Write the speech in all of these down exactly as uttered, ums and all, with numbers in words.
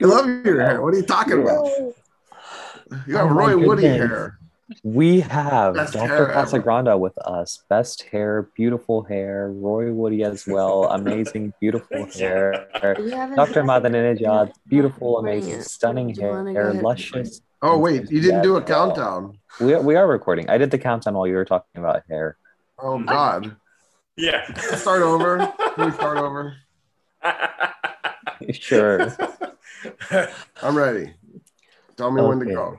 You love your hair. What are you talking about? You have oh Roy Woody hair. We have best Doctor Casagranda with us. Best hair, beautiful hair. Roy Woody as well. Amazing, beautiful hair. Doctor Madanejad, beautiful, amazing, stunning hair. Luscious. Oh, wait. You didn't do a countdown. We are, we are recording. I did the countdown while you were talking about hair. Oh, God. Yeah. Start over. Can we start over? Sure. I'm ready. Tell me okay. when to go.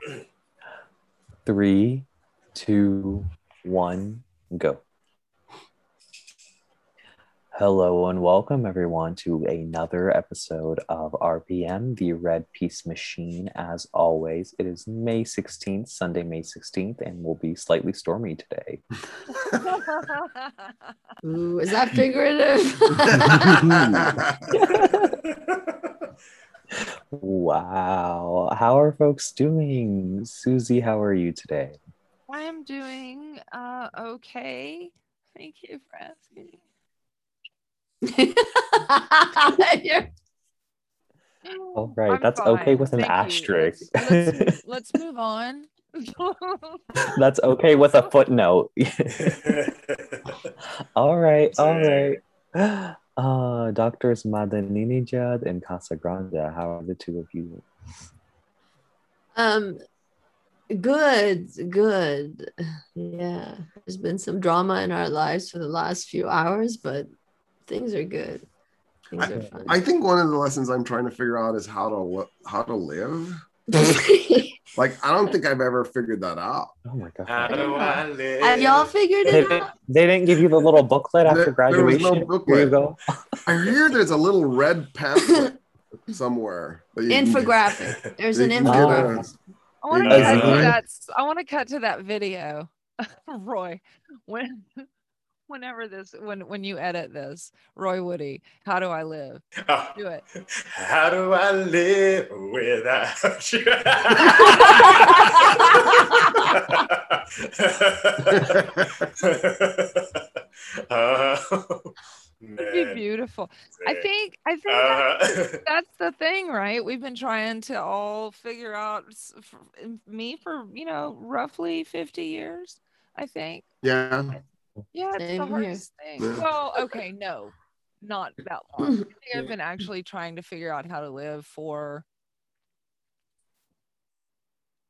Three, two, one, go. Hello and welcome everyone to another episode of R P M, the Red Peace Machine. As always, it is May sixteenth, Sunday, May sixteenth, and will be slightly stormy today. Ooh, is that figurative? Wow. How are folks doing? Susie, how are you today? I am doing uh, okay. Thank you for asking. All right, I'm that's fine. Okay with an Thank asterisk. Let's, let's move on. That's okay with a footnote. All right, all right. Uh, Doctors Madanejad and Casagranda, how are the two of you? Um, good, good. Yeah, there's been some drama in our lives for the last few hours, but things are good. Things I, are fun. I think one of the lessons I'm trying to figure out is how to how to live. Like, I don't think I've ever figured that out. Oh my God. How do I live? Have y'all figured it they, out? They didn't give you the little booklet after there, graduation. There was no booklet. Here you go. I hear there's a little red pamphlet somewhere. Infographic. There's an infographic. I want to cut to that. I want to cut to that video, Roy. When. Whenever this, when when you edit this, Roy Woody, how do I live? Oh. Do it. How do I live without you? Oh, man. Beautiful. I think I think uh, that's, that's the thing, right? We've been trying to all figure out for, me for you know roughly fifty years, I think. Yeah. Yeah, it's the hardest thing. Well, okay, no, not that long. I think I've been actually trying to figure out how to live for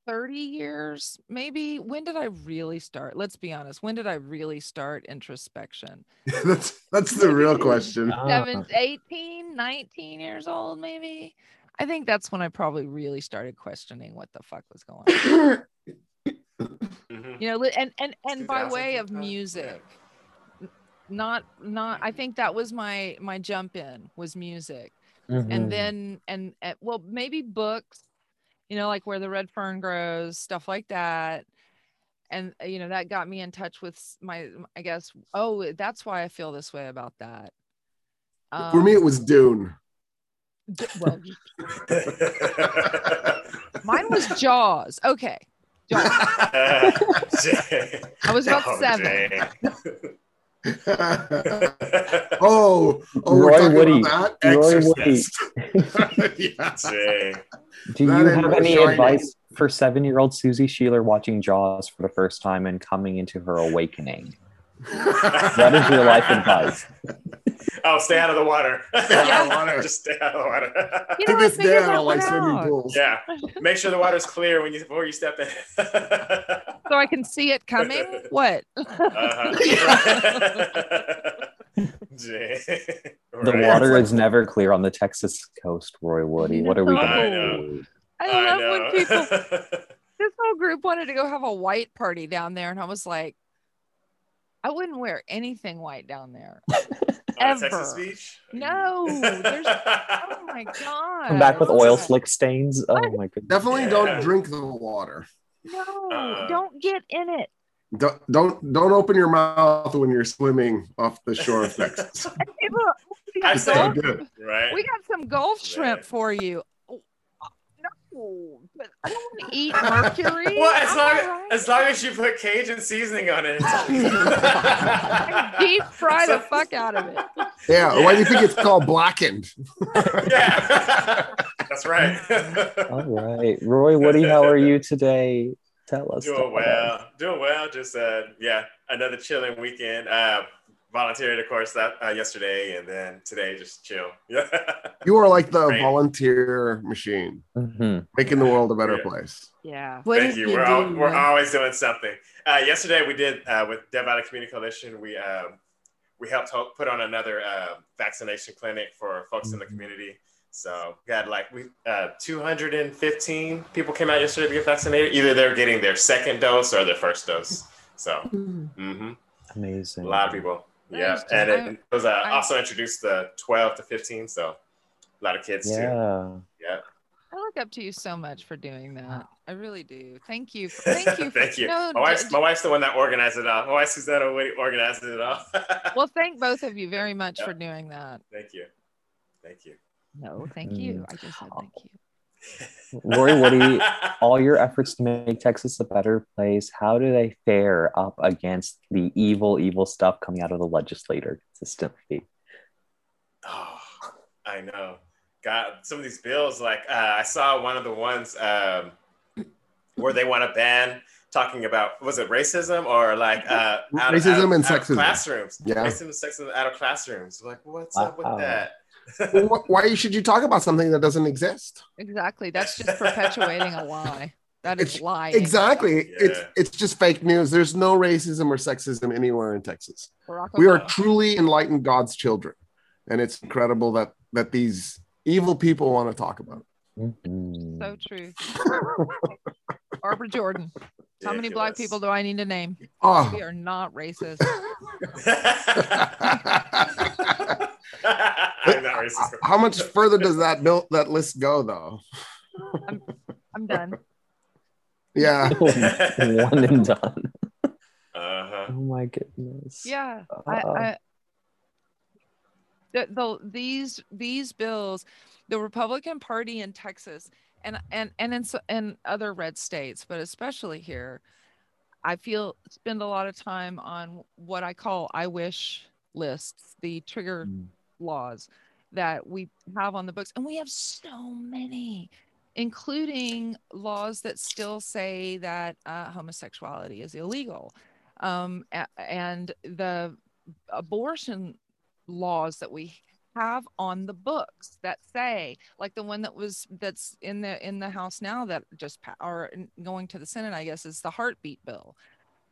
thirty years, maybe. When did I really start? Let's be honest. When did I really start introspection? that's that's the real question. eighteen, nineteen years old, maybe. I think that's when I probably really started questioning what the fuck was going on. You know, and and and by way of music, not not I think that was my my jump in was music, mm-hmm. and then and, and well maybe books, you know, like Where the Red Fern Grows, stuff like that, and you know that got me in touch with my I guess oh that's why I feel this way about that. Um, For me, it was Dune. D- well, mine was Jaws. Okay. I was about oh, seven. oh, oh, we're Roy talking Woody. About that? Roy Woody. Do that you have any shining. advice for seven-year-old Susie Sheeler watching Jaws for the first time and coming into her awakening? That is your life advice. Oh, stay out of the water. Yeah. Just stay out of the water. You know, to this day, I don't like swimming pools. Yeah. Make sure the water's clear when you before you step in. So I can see it coming? What? Uh-huh. The water is never clear on the Texas coast, Roy Woody. No. What are we doing? I, I love I when people... This whole group wanted to go have a white party down there, and I was like, I wouldn't wear anything white down there. Ever. Texas Beach? No. There's, oh my God. Come back with oil slick stains. Oh my goodness. Definitely yeah. don't drink the water. No, uh, don't get in it. Don't, don't don't open your mouth when you're swimming off the shore of Texas. Hey, look, we, got golf, right? we got some Gulf shrimp right. for you. No, but I don't want to eat mercury. Well, as long, right. as long as you put Cajun seasoning on it. I deep fry so, the fuck out of it. Yeah, yeah. Why do you think it's called blackened? Yeah, that's right. All right. Roy Woody, how are you today? Tell us. Doing well. Us. Doing well. Just, uh, yeah, another chilling weekend. Uh, volunteered, of course, that uh, yesterday, and then today just chill. You are like the Great. volunteer machine, mm-hmm. making the world a better yeah. place. Yeah. What Thank you. you we're, all, we're always doing something. Uh, yesterday we did, uh, with Devout Community Coalition, we um, we helped help put on another uh, vaccination clinic for folks mm-hmm. in the community. So we got like we uh, two hundred fifteen people came out yesterday to get vaccinated. Either they're getting their second dose or their first dose. So mm-hmm. amazing. A lot of people. Yeah, and it was uh, also introduced the twelve to fifteen, so a lot of kids yeah. too. Yeah, I look up to you so much for doing that. I really do. Thank you. For, thank you. For, thank you. No, my, wife's, my wife's the one that organized it all. My wife Susanna Woody organized it all. Well, thank both of you very much yeah. for doing that. Thank you. Thank you. No, thank mm. you. I just said thank you. Roy Woody, all your efforts to make Texas a better place, how do they fare up against the evil, evil stuff coming out of the legislature consistently? Oh, I know. God, some of these bills, like uh, I saw one of the ones um, where they want to ban talking about, was it racism or like uh, out racism of, out, and out sexism. Of classrooms? Yeah. Racism and sexism out of classrooms. Like, what's uh, up with uh, that? Well, why should you talk about something that doesn't exist? Exactly. That's just perpetuating a lie. That is it's, lying. Exactly. Yeah. It's it's just fake news. There's no racism or sexism anywhere in Texas. Barack we Obama. Are truly enlightened God's children. And it's incredible that, that these evil people want to talk about it. Mm-hmm. So true. Barbara Jordan. How yeah, many black was. people do I need to name? Oh. We are not racist. How much further does that bill, that list go, though? I'm, I'm done. Yeah. One and done. Uh-huh. Oh, my goodness. Yeah. Uh-huh. I, I, the, the, these these bills, the Republican Party in Texas and and and in, in other red states, but especially here, I feel spend a lot of time on what I call I wish lists, the trigger mm. laws that we have on the books, and we have so many, including laws that still say that uh, homosexuality is illegal, um, a- and the abortion laws that we have on the books that say, like the one that was that's in the in the House now that just pa- or going to the Senate, I guess, is the heartbeat bill.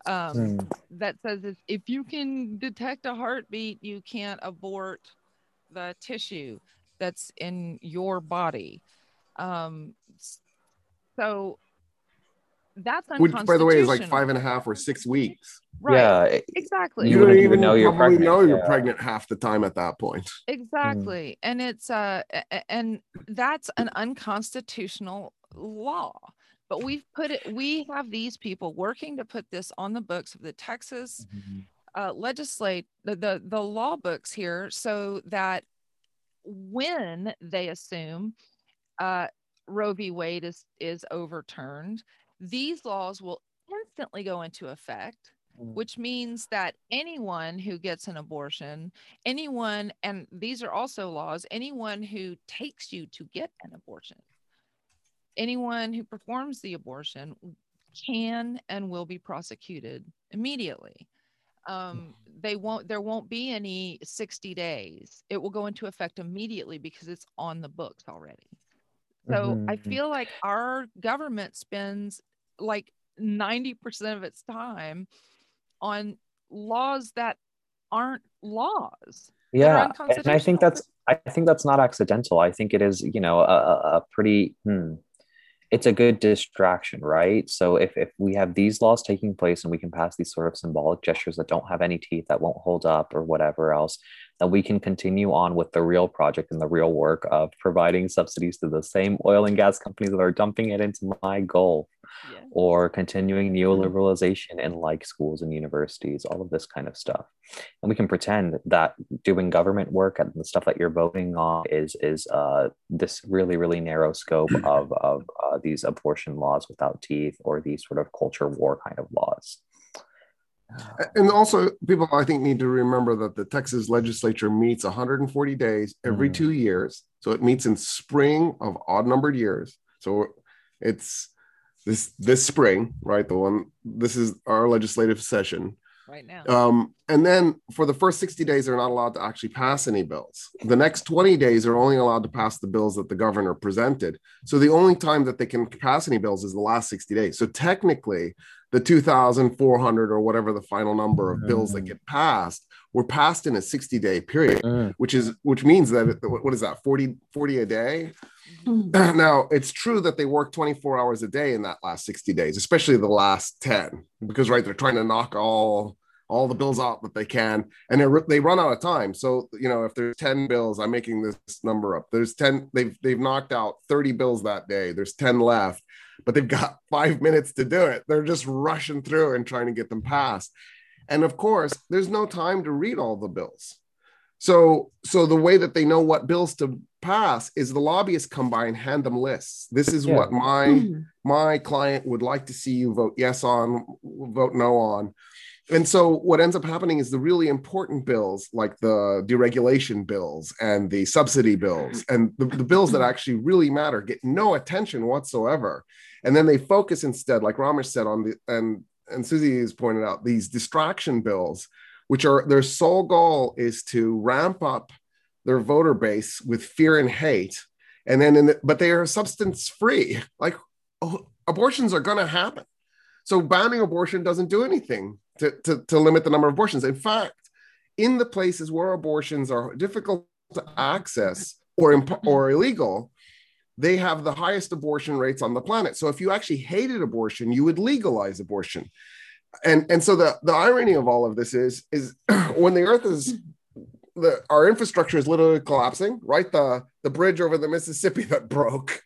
Um, mm. That says if, if you can detect a heartbeat, you can't abort the tissue that's in your body. Um, so that's unconstitutional. Which, by the way, is like five and a half or six weeks. Right. Yeah, exactly. You, you don't even, even know you're pregnant. know you're yeah. pregnant half the time at that point. Exactly, mm. and it's uh, and that's an unconstitutional law. But we've put it, we have these people working to put this on the books of the Texas mm-hmm. uh, legislate, the, the, the law books here, so that when they assume uh, Roe v. Wade is, is overturned, these laws will instantly go into effect, mm-hmm. which means that anyone who gets an abortion, anyone, and these are also laws, anyone who takes you to get an abortion, anyone who performs the abortion can and will be prosecuted immediately. Um, they won't. There won't be any sixty days. It will go into effect immediately because it's on the books already. So mm-hmm. I feel like our government spends like ninety percent of its time on laws that aren't laws. Yeah, and I think that's I think that's not accidental. I think it is, you know, a, a pretty. Hmm, it's a good distraction, right? So if, if we have these laws taking place and we can pass these sort of symbolic gestures that don't have any teeth, that won't hold up or whatever else, then we can continue on with the real project and the real work of providing subsidies to the same oil and gas companies that are dumping it into my Gulf. yeah. or continuing neoliberalization in like schools and universities, all of this kind of stuff. And we can pretend that doing government work and the stuff that you're voting on is is uh, this really, really narrow scope of, of uh, these abortion laws without teeth or these sort of culture war kind of laws. And also, people, I think, need to remember that the Texas legislature meets one hundred forty days every mm. two years. So it meets in spring of odd-numbered years. So it's this this spring, right? The one, this is our legislative session. Right now. Um, and then for the first sixty days, they're not allowed to actually pass any bills. The next twenty days are only allowed to pass the bills that the governor presented. So the only time that they can pass any bills is the last sixty days. So technically, the two thousand four hundred or whatever the final number of bills that get passed were passed in a sixty-day period, which is which means that, what is that, forty, forty a day? Now, it's true that they work twenty-four hours a day in that last sixty days, especially the last ten, because, right, they're trying to knock all, all the bills out that they can, and they they run out of time. So, you know, if there's ten bills, I'm making this number up. There's ten, they've they've knocked out thirty bills that day. There's ten left, but they've got five minutes to do it. They're just rushing through and trying to get them passed. And of course, there's no time to read all the bills. So, so the way that they know what bills to pass is the lobbyists come by and hand them lists. This is yeah. what my, mm-hmm. my client would like to see you vote yes on, vote no on. And so what ends up happening is the really important bills, like the deregulation bills and the subsidy bills and the, the bills that actually really matter, get no attention whatsoever. And then they focus instead, like Ramesh said, on the and and Susie has pointed out, these distraction bills, which are their sole goal is to ramp up their voter base with fear and hate. And then in the, but they are substance free, like oh, abortions are going to happen. So banning abortion doesn't do anything to, to, to limit the number of abortions. In fact, in the places where abortions are difficult to access or, imp- or illegal, they have the highest abortion rates on the planet. So if you actually hated abortion, you would legalize abortion. And, and so the, the irony of all of this is, is when the earth is, the, our infrastructure is literally collapsing, right? The, the bridge over the Mississippi that broke.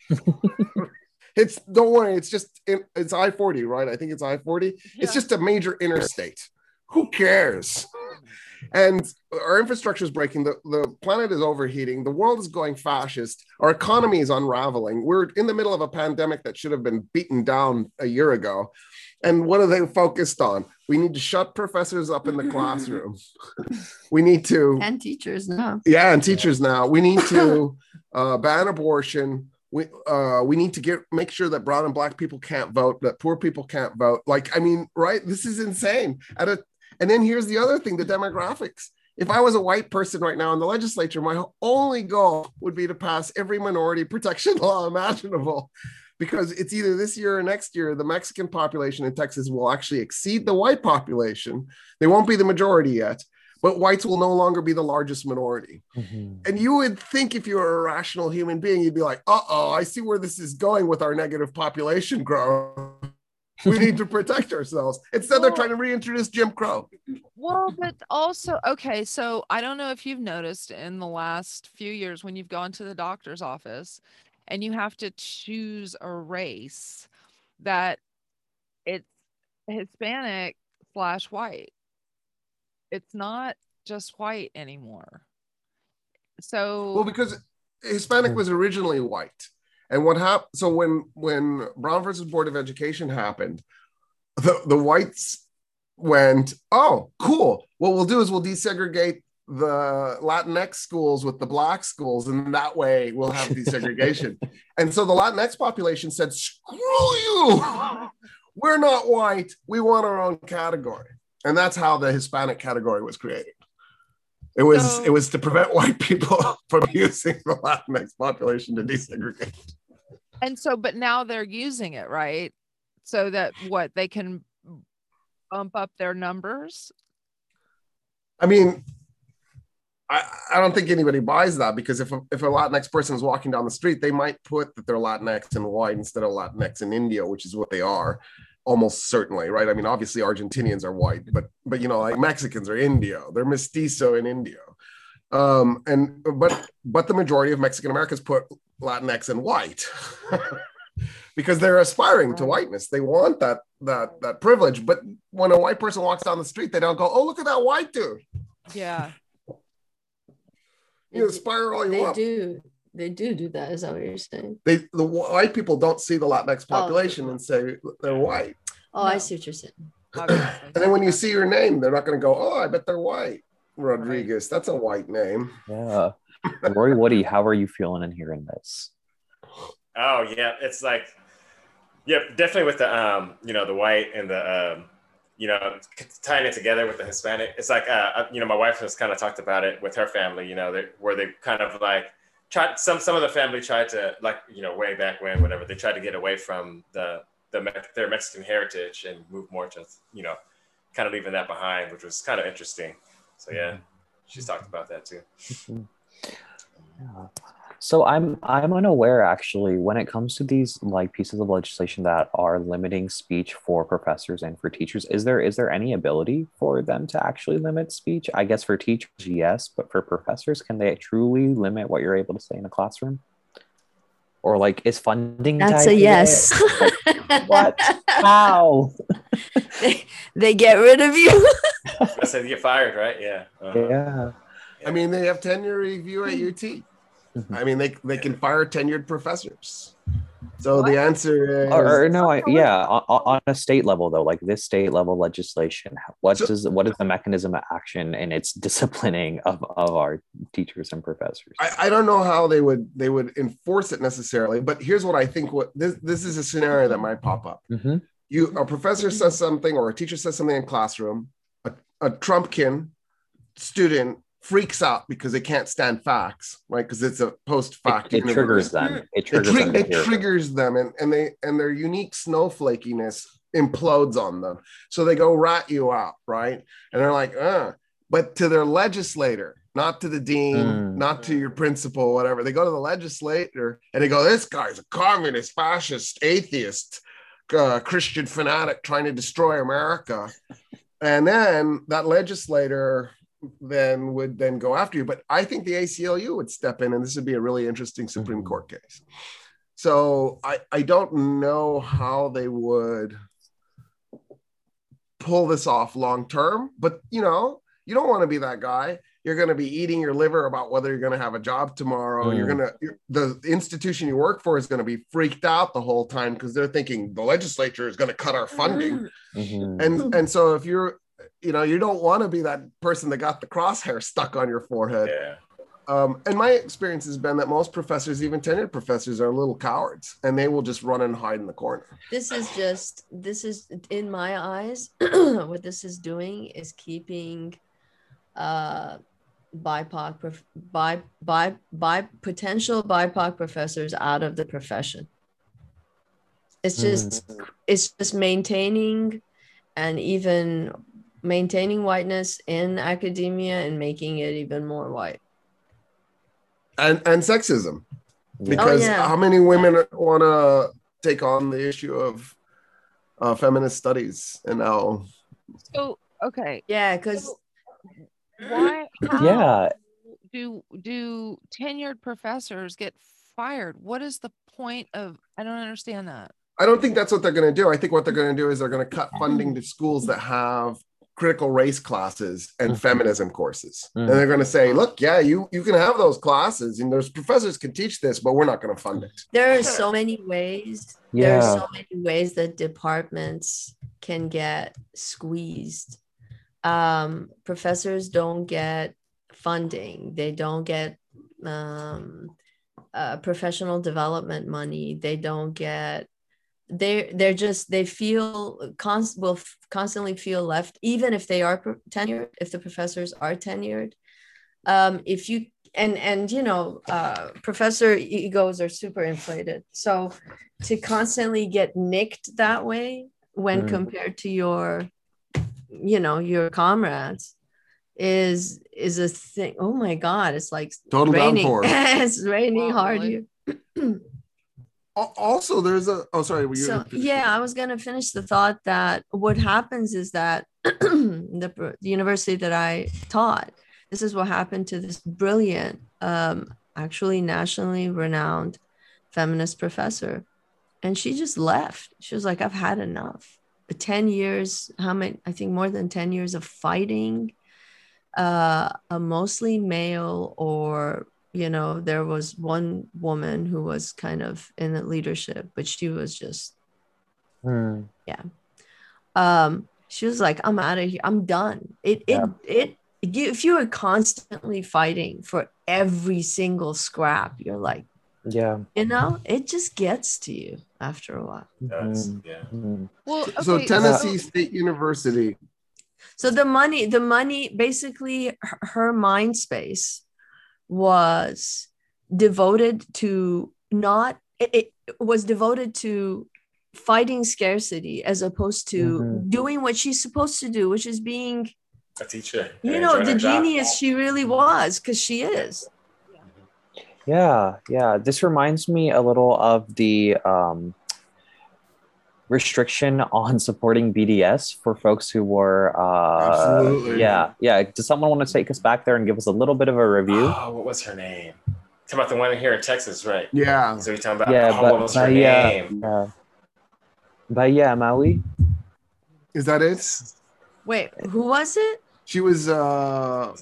It's don't worry. It's just it's I forty, right? I think it's I forty. Yeah. It's just a major interstate. Who cares? And our infrastructure is breaking. The, the planet is overheating. The world is going fascist. Our economy is unraveling. We're in the middle of a pandemic that should have been beaten down a year ago. And what are they focused on? We need to shut professors up in the classroom. We need to and teachers now. Yeah, and teachers now. We need to uh, ban abortion. We uh, we need to get make sure that brown and black people can't vote, that poor people can't vote. Like, I mean, right? This is insane. At a, and then here's the other thing, the demographics. If I was a white person right now in the legislature, my only goal would be to pass every minority protection law imaginable, because it's either this year or next year, the Mexican population in Texas will actually exceed the white population. They won't be the majority yet, but whites will no longer be the largest minority. Mm-hmm. And you would think if you were a rational human being, you'd be like, uh-oh, I see where this is going with our negative population growth. We need to protect ourselves. Instead, well, they're trying to reintroduce Jim Crow. Well, but also, okay, so I don't know if you've noticed in the last few years when you've gone to the doctor's office and you have to choose a race that it's Hispanic slash white. It's not just white anymore. So well, because Hispanic was originally white, and what happened? So when when Brown versus Board of Education happened, the, the whites went, "Oh, cool. What we'll do is we'll desegregate the Latinx schools with the black schools, and that way we'll have desegregation." And so the Latinx population said, "Screw you! We're not white. We want our own category." And that's how the Hispanic category was created. It was so, it was to prevent white people from using the Latinx population to desegregate. And so, but now they're using it, right? So that what they can bump up their numbers. I mean, I, I don't think anybody buys that, because if a, if a Latinx person is walking down the street, they might put that they're Latinx and white instead of Latinx in India, which is what they are. Almost certainly, right? I mean, obviously Argentinians are white, but but you know, like Mexicans are Indio. They're mestizo in Indio, um, and but but the majority of Mexican Americans put Latinx and white, because they're aspiring right. to whiteness. They want that that that privilege. But when a white person walks down the street, they don't go, "Oh, look at that white dude." Yeah. You aspire all you they want. They do. They do do that. Is that what you're saying? They the white people don't see the Latinx population oh. and say they're white. Oh, no. I see what you're saying. And then when you see your name, they're not going to go, "Oh, I bet they're white." Rodriguez, that's a white name. Yeah. Roy Woody, how are you feeling in hearing this? Oh yeah, it's like, yep, yeah, definitely with the um, you know, the white and the um, you know, tying it together with the Hispanic. It's like uh, you know, my wife has kind of talked about it with her family. You know, they, where they kind of like tried some some of the family tried to like you know way back when whatever they tried to get away from the the their Mexican heritage and move more to you know, kind of leaving that behind, which was kind of interesting. So yeah, she's talked about that too. Yeah. So I'm I'm unaware actually when it comes to these like pieces of legislation that are limiting speech for professors and for teachers. Is there is there any ability for them to actually limit speech? I guess for teachers, yes, but for professors, can they truly limit what you're able to say in a classroom? Or like, is funding? That's a yes. Like, what? How? they, they get rid of you. I said, you get fired, right? Yeah. Uh-huh. Yeah. I mean, they have tenure review at U T. Mm-hmm. I mean, they they can fire tenured professors. So what? The answer is... Or, or no, I, yeah, on, on a state level, though, like this state level legislation, what, so, does, what is the mechanism of action and its disciplining of, of our teachers and professors? I, I don't know how they would they would enforce it necessarily, but here's what I think. What this, this is a scenario that might pop up. Mm-hmm. You A professor says something or a teacher says something in a classroom, a, a Trumpkin student freaks out because they can't stand facts, right? Because it's a post-fact. It, it triggers them. It triggers it tri- them. It triggers them, and, and they and their unique snowflakiness implodes on them. So they go rat you out, right? And they're like, uh, but to their legislator, not to the dean, mm. not to your principal, whatever. They go to the legislator and they go, "This guy's a communist, fascist, atheist, uh, Christian fanatic trying to destroy America," and then that legislator then would then go after you. But I think the A C L U would step in, and this would be a really interesting Supreme mm-hmm. Court case. So I, I don't know how they would pull this off long term, but you know, you don't want to be that guy. You're going to be eating your liver about whether you're going to have a job tomorrow. Mm. You're going to, you're, the institution you work for is going to be freaked out the whole time because they're thinking the legislature is going to cut our funding. Mm-hmm. And, and so if you're, you know, you don't want to be that person that got the crosshair stuck on your forehead. Yeah. Um, and my experience has been that most professors, even tenured professors, are little cowards, and they will just run and hide in the corner. This is just, this is, in my eyes, what this is doing is keeping uh, B I P O C, prof- bi, bi, bi, potential B I P O C professors out of the profession. It's just, mm. it's just maintaining and even... maintaining whiteness in academia and making it even more white. And and sexism. Because oh, yeah. how many women want to take on the issue of uh, feminist studies and now? So, okay. Yeah, because... So, why yeah. do do tenured professors get fired? What is the point of... I don't understand that. I don't think that's what they're going to do. I think what they're going to do is they're going to cut funding to schools that have critical race classes and mm-hmm. feminism courses. Mm-hmm. And they're going to say, look, yeah, you, you can have those classes and those professors can teach this, but we're not going to fund it. There are so many ways. Yeah. There are so many ways that departments can get squeezed. Um, professors don't get funding. They don't get um, uh, professional development money. They don't get They they're just they feel const will f- constantly feel left, even if they are pro- tenured, if the professors are tenured. Um, if you and and you know uh, professor egos are super inflated, so to constantly get nicked that way when mm. compared to your you know your comrades is is a thing. Oh my God, it's like total raining. It's raining hard. Also, there's a, oh, sorry. Were you so, yeah, I was going to finish the thought that what happens is that the, the university that I taught, this is what happened to this brilliant, um, actually nationally renowned feminist professor. And she just left. She was like, I've had enough. The ten years, how many, I think more than ten years of fighting, uh, a mostly male, or, you know, there was one woman who was kind of in the leadership, but she was just, mm. yeah. Um, she was like, I'm out of here. I'm done. It, yeah. it, it, you, if you are constantly fighting for every single scrap, you're like, yeah, you know, it just gets to you after a while. Mm-hmm. Yeah. Mm-hmm. Well, okay, so Tennessee so, State University. So the money, the money, basically her, her mind space was devoted to not, it, it was devoted to fighting scarcity as opposed to mm-hmm. doing what she's supposed to do, which is being a teacher. You know, the genius job. She really was, because she is. Yeah, yeah. This reminds me a little of the um, restriction on supporting B D S for folks who were. Uh, Absolutely. Yeah, yeah. Does someone want to take us back there and give us a little bit of a review? Oh, what was her name? Talking about the one here in Texas, right? Yeah. So we're talking about yeah, oh, but, what was her Bahia, name? Yeah. Bahia Amawi. Is that it? Wait, who was it? She was. Uh...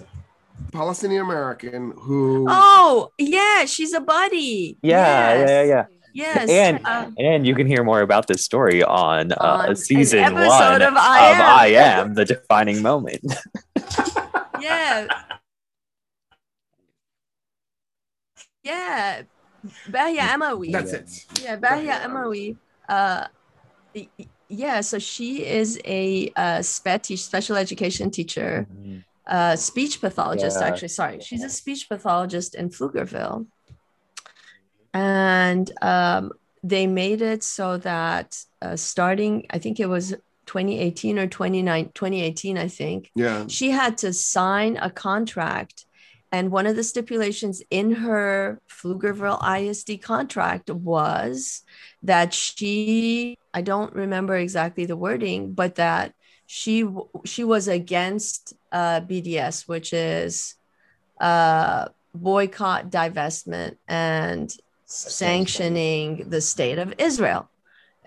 Palestinian American who oh yeah she's a buddy yeah yes. yeah yeah yes and uh, and you can hear more about this story on, on uh season one of I, of am. I am the defining moment. yeah yeah Bahia Amawi, that's it. Yeah, Bahia Amawi. uh yeah so she is a uh sped teacher, special education teacher, mm-hmm. Uh, speech pathologist, yeah. actually, sorry. She's a speech pathologist in Pflugerville. And um, they made it so that uh, starting, I think it was twenty eighteen or twenty eighteen, I think. Yeah. She had to sign a contract. And one of the stipulations in her Pflugerville I S D contract was that she, I don't remember exactly the wording, but that She she was against uh, B D S, which is uh, boycott, divestment, and sanctioning the state of Israel.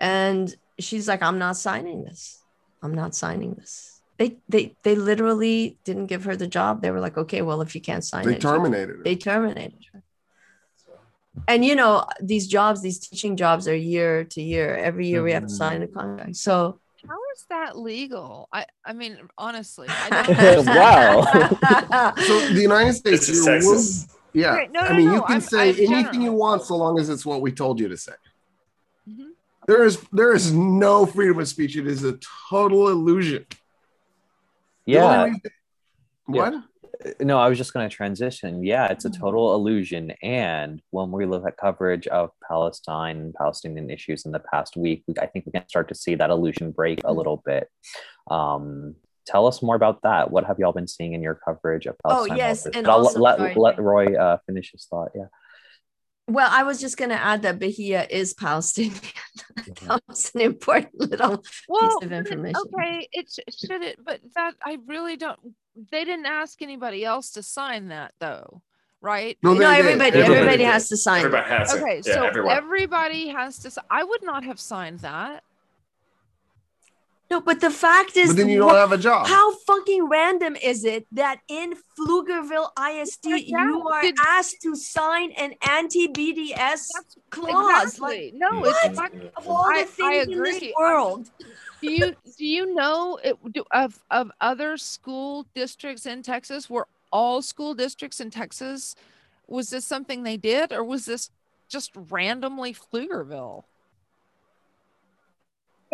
And she's like, I'm not signing this. I'm not signing this. They they they literally didn't give her the job. They were like, okay, well, if you can't sign it. They terminated her. They terminated her. And, you know, these jobs, these teaching jobs are year to year. Every year mm-hmm. we have to sign a contract. So. How is that legal? I, I mean, honestly. I wow. So the United States, will, yeah. Right, no, no, I mean, no, you can I'm, say I'm anything general. You want so long as it's what we told you to say. Mm-hmm. There is there is no freedom of speech. It is a total illusion. Yeah. That, what? Yeah. No, I was just going to transition. Yeah, it's a total illusion. And when we look at coverage of Palestine and Palestinian issues in the past week, we, I think we can start to see that illusion break a little bit. Um, tell us more about that. What have y'all been seeing in your coverage of Palestine? Oh, yes. And also, let, let, let Roy uh, finish his thought. Yeah. Well, I was just going to add that Bahia is Palestinian. That was an important little well, piece of information. Okay, it should it, but that I really don't. They didn't ask anybody else to sign that, though, right? No, no everybody, everybody, everybody has to sign. Everybody has it. Okay, yeah, so everyone. everybody has to. I would not have signed that. No, but the fact is, but then you don't what, have a job. How fucking random is it that in Pflugerville I S D exactly. you are asked to sign an anti-B D S That's clause? Exactly. Like, no, what? It's like, of all I, the things in this world. Do you do you know it, do, of of other school districts in Texas? Were all school districts in Texas? Was this something they did, or was this just randomly Pflugerville?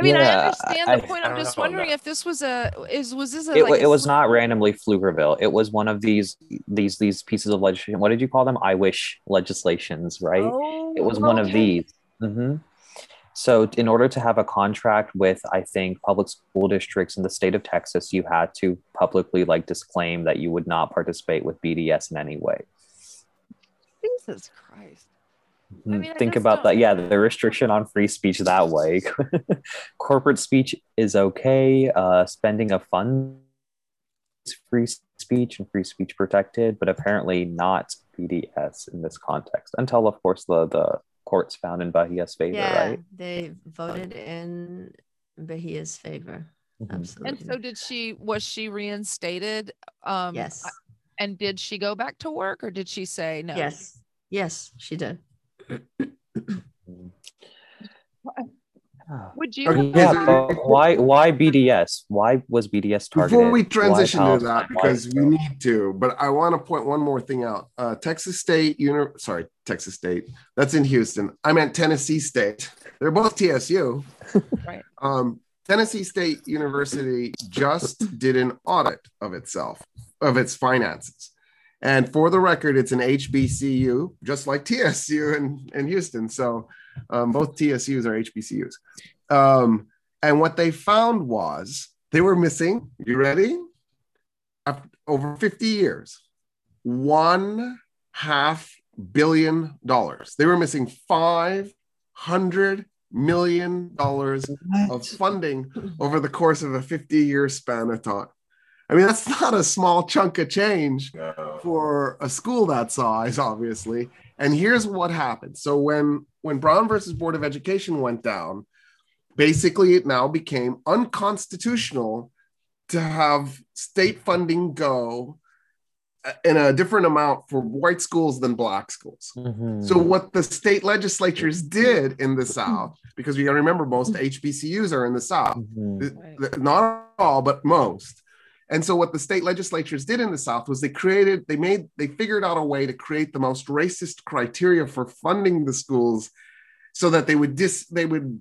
I mean, yeah, I understand the I, point. I I'm just wondering if this was a is was this a, it, like it a was not randomly Pflugerville. It was one of these these these pieces of legislation. What did you call them? I wish legislations, right? Oh, it was okay. one of these. Mm-hmm. So, in order to have a contract with, I think, public school districts in the state of Texas, you had to publicly like disclaim that you would not participate with B D S in any way. Jesus Christ. I mean, think about that. Yeah, the restriction on free speech that way. Corporate speech is okay. Uh, spending of funds is free speech and free speech protected, but apparently not B D S in this context. Until, of course, the the courts found in Bahia's favor, yeah, right? They voted in Bahia's favor. Mm-hmm. Absolutely. And so did she, was she reinstated? Um, yes. And did she go back to work, or did she say no? Yes. Yes, she did. Would you? Yeah, why? Why B D S? Why was B D S targeted? Before we transition why to that, because we need to. But I want to point one more thing out. Uh, Texas State, Uni- sorry, Texas State. That's in Houston. I meant Tennessee State. They're both T S U. Right. Um, Tennessee State University just did an audit of itself, of its finances. And for the record, it's an H B C U, just like T S U in, in Houston. So um, both T S Us are H B C Us. Um, and what they found was they were missing, you ready? After over fifty years, one half billion dollars. They were missing five hundred million dollars of funding over the course of a fifty-year span of time. I mean, that's not a small chunk of change no. for a school that size, obviously. And here's what happened. So when, when Brown versus Board of Education went down, basically it now became unconstitutional to have state funding go in a different amount for white schools than black schools. Mm-hmm. So what the state legislatures did in the South, because we got to remember most H B C Us are in the South, mm-hmm. not all, but most. And so what the state legislatures did in the South was they created, they made, they figured out a way to create the most racist criteria for funding the schools so that they would dis, they would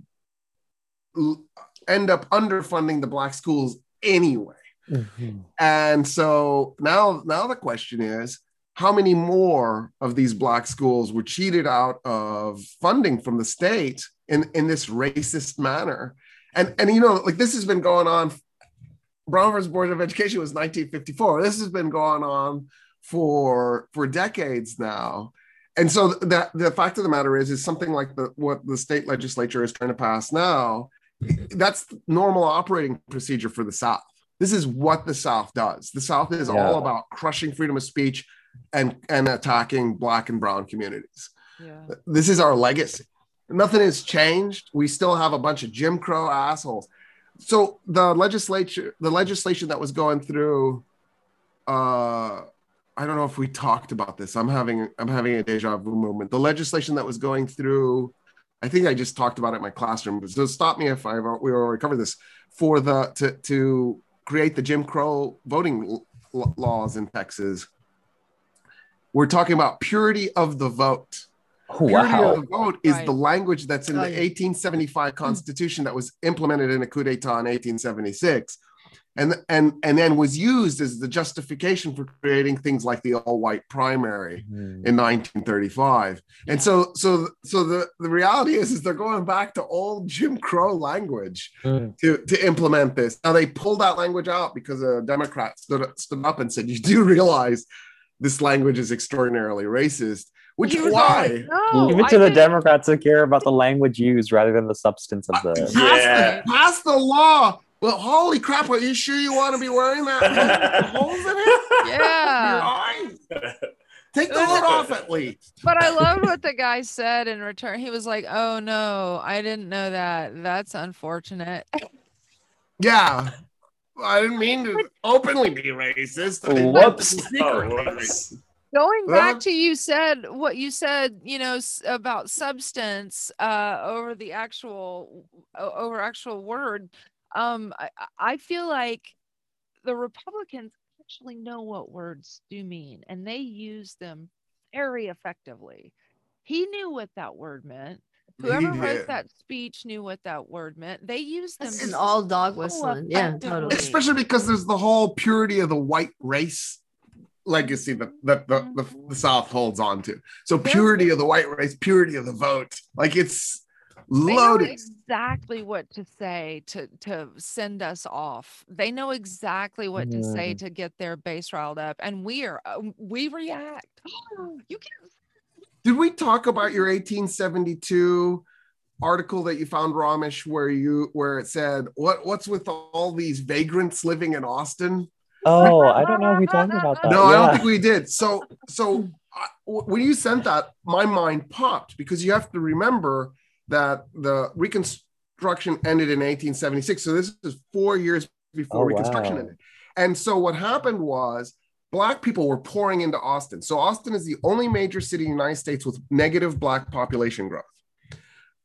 end up underfunding the black schools anyway. Mm-hmm. And so now, now the question is, how many more of these black schools were cheated out of funding from the state in, in this racist manner? And, and, you know, like this has been going on. Brown versus Board of Education was nineteen fifty-four. This has been going on for for decades now. And so that the fact of the matter is, is something like the, what the state legislature is trying to pass now, that's normal operating procedure for the South. This is what the South does. The South is yeah. all about crushing freedom of speech and, and attacking Black and Brown communities. Yeah. This is our legacy. Nothing has changed. We still have a bunch of Jim Crow assholes. So the legislature, the legislation that was going through, uh, I don't know if we talked about this. I'm having I'm having a deja vu moment. The legislation that was going through, I think I just talked about it in my classroom. So stop me if I we already covered this for the to to create the Jim Crow voting l- laws in Texas. We're talking about purity of the vote. Purity wow. of the vote is right. the language that's in the eighteen seventy-five Constitution that was implemented in a coup d'etat in eighteen seventy-six and, and, and then was used as the justification for creating things like the all-white primary mm. in nineteen thirty-five. Yeah. And so so, so the, the reality is, is they're going back to old Jim Crow language mm. to, to implement this. Now, they pulled that language out because a Democrat stood, stood up and said, you do realize this language is extraordinarily racist. Which is why? No, Leave it to I the didn't... Democrats to care about the language used rather than the substance of the. Uh, yeah. Pass the law. Well, holy crap! Are you sure you want to be wearing that? Holes in it? Yeah. Take the hood off at least. But I loved what the guy said in return. He was like, "Oh no, I didn't know that. That's unfortunate." Yeah. I didn't mean to openly be racist. Whoops. Whoops. Going back to you said what you said, you know, about substance uh, over the actual over actual word. Um, I, I feel like the Republicans actually know what words do mean, and they use them very effectively. He knew what that word meant. Whoever yeah. wrote that speech knew what that word meant. They used them. That's an all dog whistling. Yeah, totally. Especially because there's the whole purity of the white race legacy that, that the, the, the South holds on to. So purity of the white race, purity of the vote, like it's loaded. They know exactly what to say to to send us off. They know exactly what yeah. to say to get their base riled up, and we are we react. Oh, you can't. Did we talk about your eighteen seventy-two article that you found, Ramesh, where you where it said what what's with all these vagrants living in Austin? Oh, I don't know if we talked about that. No, yeah. I don't think we did. So, so when you sent that, my mind popped, because you have to remember that the Reconstruction ended in eighteen seventy-six. So this is four years before oh, Reconstruction wow. ended. And so what happened was Black people were pouring into Austin. So Austin is the only major city in the United States with negative Black population growth.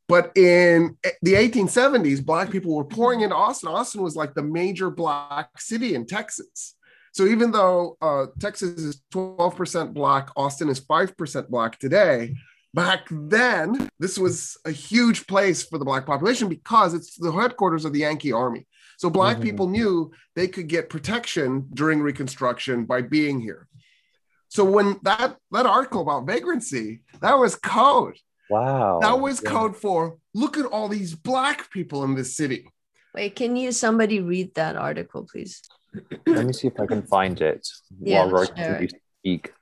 But in the eighteen seventies, Black people were pouring into Austin. Austin was like the major Black city in Texas. So even though uh, Texas is twelve percent Black, Austin is five percent Black today, back then, this was a huge place for the Black population because it's the headquarters of the Yankee Army. So Black mm-hmm. people knew they could get protection during Reconstruction by being here. So when that, that article about vagrancy, that was code. Wow. That was yeah. code for, look at all these Black people in this city. Wait, can you somebody read that article, please? Let me see if I can find it yeah, while Roy continues to speak.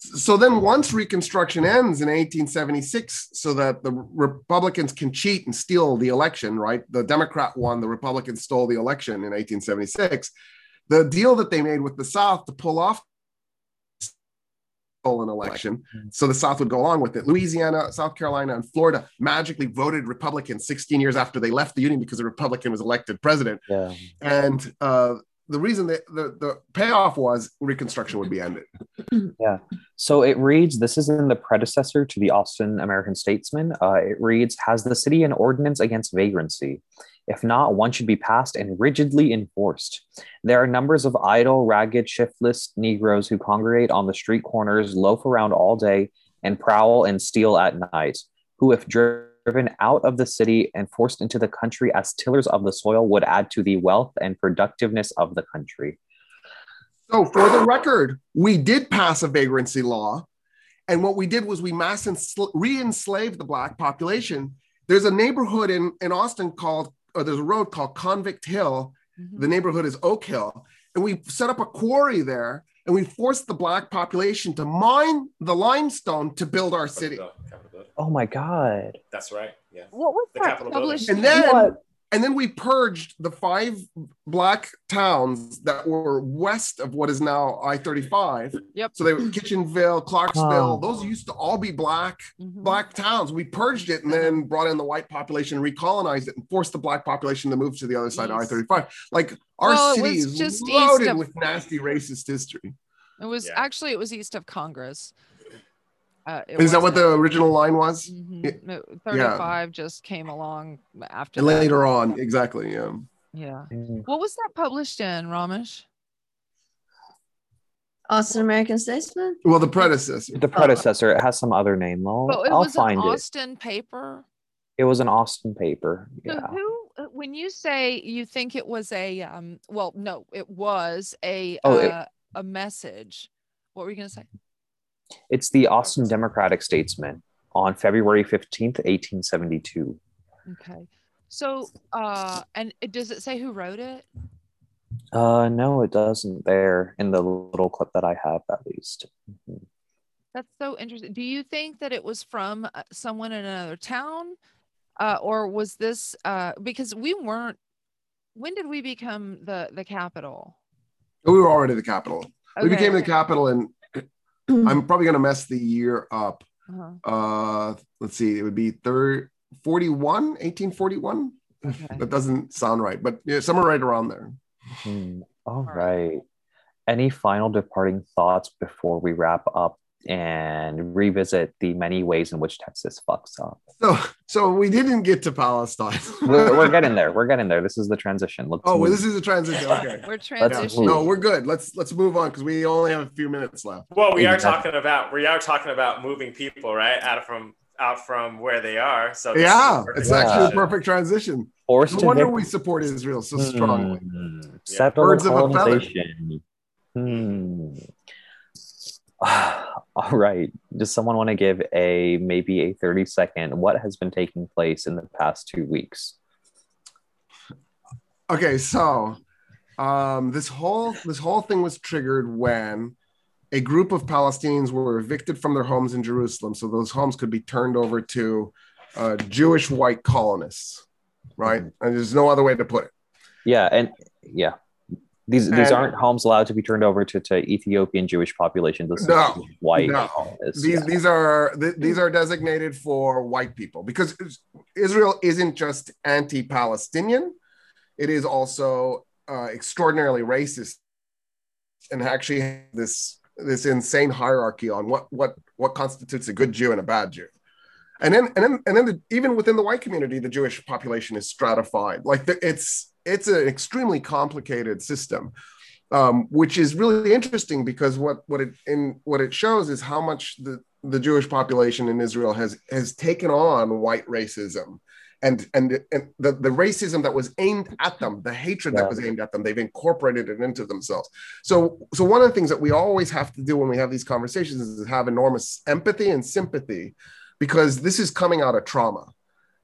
So then once Reconstruction ends in eighteen seventy-six, so that the Republicans can cheat and steal the election, right? The Democrat won, the Republicans stole the election in eighteen seventy-six. The deal that they made with the South to pull off an election, so the South would go along with it. Louisiana, South Carolina, and Florida magically voted Republican sixteen years after they left the Union because a Republican was elected president. Yeah. And uh, the reason that the, the payoff was Reconstruction would be ended. Yeah. So it reads, this is in the predecessor to the Austin American Statesman. Uh, it reads, has the city an ordinance against vagrancy? If not, one should be passed and rigidly enforced. There are numbers of idle, ragged, shiftless Negroes who congregate on the street corners, loaf around all day, and prowl and steal at night, who, if driven out of the city and forced into the country as tillers of the soil, would add to the wealth and productiveness of the country. So for the record, we did pass a vagrancy law. And what we did was we mass ensl- re-enslaved the Black population. There's a neighborhood in, in Austin called Or there's a road called Convict Hill. Mm-hmm. The neighborhood is Oak Hill. And we set up a quarry there, and we forced the Black population to mine the limestone to build our city. Oh my God. That's right. Yeah. What was the that published? And then, what? and then we purged the five Black towns that were west of what is now I thirty-five. Yep. So they were Kitchenville, Clarksville. Oh. Those used to all be Black, mm-hmm. Black towns. We purged it and then brought in the white population, recolonized it, and forced the Black population to move to the other side east. of I thirty-five. Like our well, city is just loaded of- with nasty racist history. It was yeah. actually, it was east of Congress. Uh, is that what the original line was? Mm-hmm. It, thirty-five yeah. just came along after and that. Later on, exactly, yeah. Yeah. Mm-hmm. What was that published in, Ramesh? Austin American Statesman? Well, the predecessor. The predecessor. It has some other name, though. I'll, I'll find it. It was an Austin paper? It was an Austin paper, yeah. So who, when you say you think it was a, um, well, no, it was a oh, uh, it, a message. What were you going to say? It's the Austin Democratic Statesman on February fifteenth, eighteen seventy-two. Okay. So, uh, and it, does it say who wrote it? Uh, no, it doesn't there in the little clip that I have, at least. Mm-hmm. That's so interesting. Do you think that it was from someone in another town? Uh, or was this, uh, because we weren't, when did we become the, the capital? We were already the capital. Okay. We became the capital in I'm probably going to mess the year up. Uh-huh. Uh, let's see. It would be thirty, forty-one, eighteen forty-one. Okay. That doesn't sound right, but yeah, somewhere right around there. Mm-hmm. All right. Any final departing thoughts before we wrap up and revisit the many ways in which Texas fucks up? So, so we didn't get to Palestine. we're, we're getting there. We're getting there. This is the transition. Let's oh, well, this is the transition. Okay, we're transitioning. No, we're good. Let's let's move on because we only have a few minutes left. Well, we are talking about we are talking about moving people right out from out from where they are. So yeah, it's yeah. actually a perfect transition. No wonder evict- we support Israel so strongly. Mm-hmm. Yeah. Birds of a feather. Hmm. All right. Does someone want to give a maybe a thirty second what has been taking place in the past two weeks? Okay, so um, this whole this whole thing was triggered when a group of Palestinians were evicted from their homes in Jerusalem, so those homes could be turned over to uh, Jewish white colonists, right? And there's no other way to put it. Yeah, and yeah. These these and, aren't homes allowed to be turned over to, to Ethiopian Jewish populations. This no, is white. No, this, these yeah. these are th- these are designated for white people because Israel isn't just anti-Palestinian; it is also uh, extraordinarily racist, and actually has this this insane hierarchy on what what what constitutes a good Jew and a bad Jew. And then and then and then the, even within the white community, the Jewish population is stratified. Like the, it's. It's an extremely complicated system, um, which is really interesting because what what it in what it shows is how much the, the Jewish population in Israel has has taken on white racism, and and, and the, the racism that was aimed at them, the hatred yeah. that was aimed at them, they've incorporated it into themselves. So so one of the things that we always have to do when we have these conversations is have enormous empathy and sympathy, because this is coming out of trauma,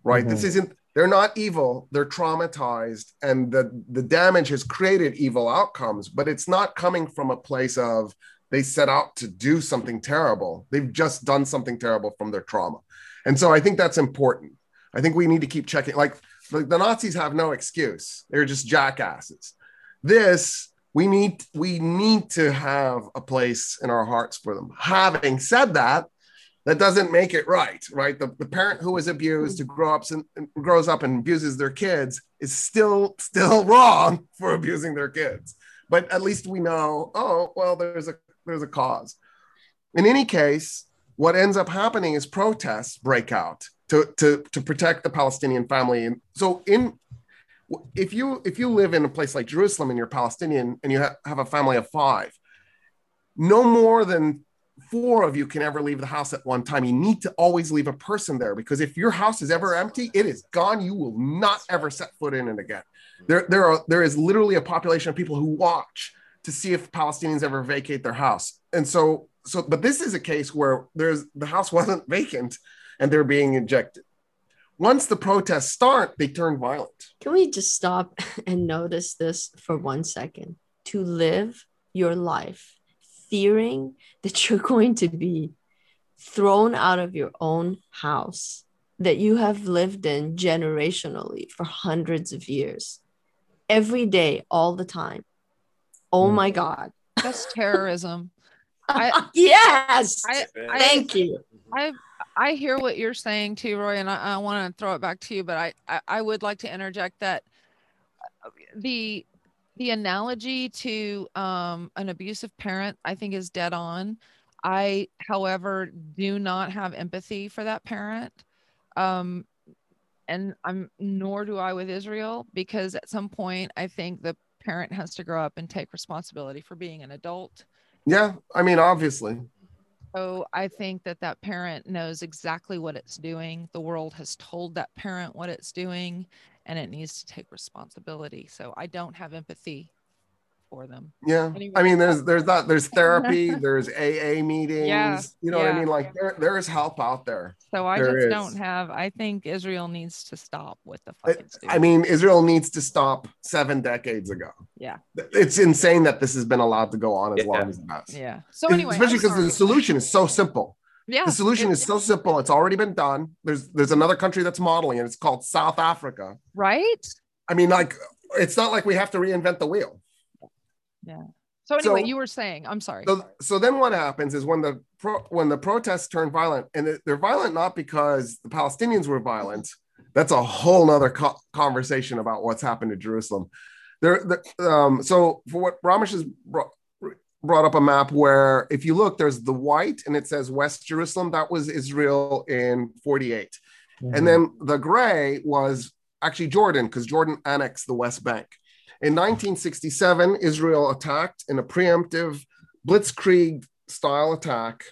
right? Mm-hmm. This isn't. They're not evil, they're traumatized, and the, the damage has created evil outcomes, but it's not coming from a place of they set out to do something terrible. They've just done something terrible from their trauma. And so I think that's important. I think we need to keep checking. Like, like the Nazis have no excuse. They're just jackasses. This, we need, we need to have a place in our hearts for them. Having said that, that doesn't make it right, right? The, the parent who is abused, who grow ups and, and grows up and abuses their kids is still still wrong for abusing their kids. But at least we know, oh, well, there's a there's a cause. In any case, what ends up happening is protests break out to, to, to protect the Palestinian family. And so in if you if you live in a place like Jerusalem and you're Palestinian and you ha- have a family of five, no more than four of you can ever leave the house at one time. You need to always leave a person there, because if your house is ever empty, it is gone. You will not ever set foot in it again. There, there are there is literally a population of people who watch to see if Palestinians ever vacate their house. And so, so, but this is a case where there's the house wasn't vacant and they're being ejected. Once the protests start, they turn violent. Can we just stop and notice this for one second? To live your life fearing that you're going to be thrown out of your own house that you have lived in generationally for hundreds of years, every day, all the time. Oh my God. That's terrorism. I, yes. I, I, Thank I, you. I I hear what you're saying too, Roy, and I, I want to throw it back to you, but I, I, I would like to interject that the The analogy to um, an abusive parent, I think, is dead on. I, however, do not have empathy for that parent, um, and I'm nor do I with Israel, because at some point, I think the parent has to grow up and take responsibility for being an adult. Yeah, I mean, obviously. So I think that that parent knows exactly what it's doing. The world has told that parent what it's doing, and it needs to take responsibility. So I don't have empathy for them. Yeah, anyway. I mean, there's there's that there's therapy, there's A A meetings. Yeah. You know yeah. what I mean? Like there there is help out there. So I there just is. don't have. I think Israel needs to stop with the fucking. It, I mean, Israel needs to stop seven decades ago. Yeah, it's insane that this has been allowed to go on as yeah. long as it has. Yeah. So anyway, especially because the solution is so simple. Yeah. The solution is so simple. It's already been done. There's there's another country that's modeling it. It's called South Africa. Right? I mean, like, it's not like we have to reinvent the wheel. Yeah. So anyway, so, you were saying, I'm sorry. So, so then what happens is when the pro, when the protests turn violent, and they're violent not because the Palestinians were violent. That's a whole nother co- conversation about what's happened to Jerusalem. There, the, um, so for what Ramesh is brought, brought up a map where if you look, there's the white and it says West Jerusalem. That was Israel in forty-eight. Mm-hmm. And then the gray was actually Jordan, because Jordan annexed the West Bank. In nineteen sixty-seven, Israel attacked in a preemptive blitzkrieg style attack,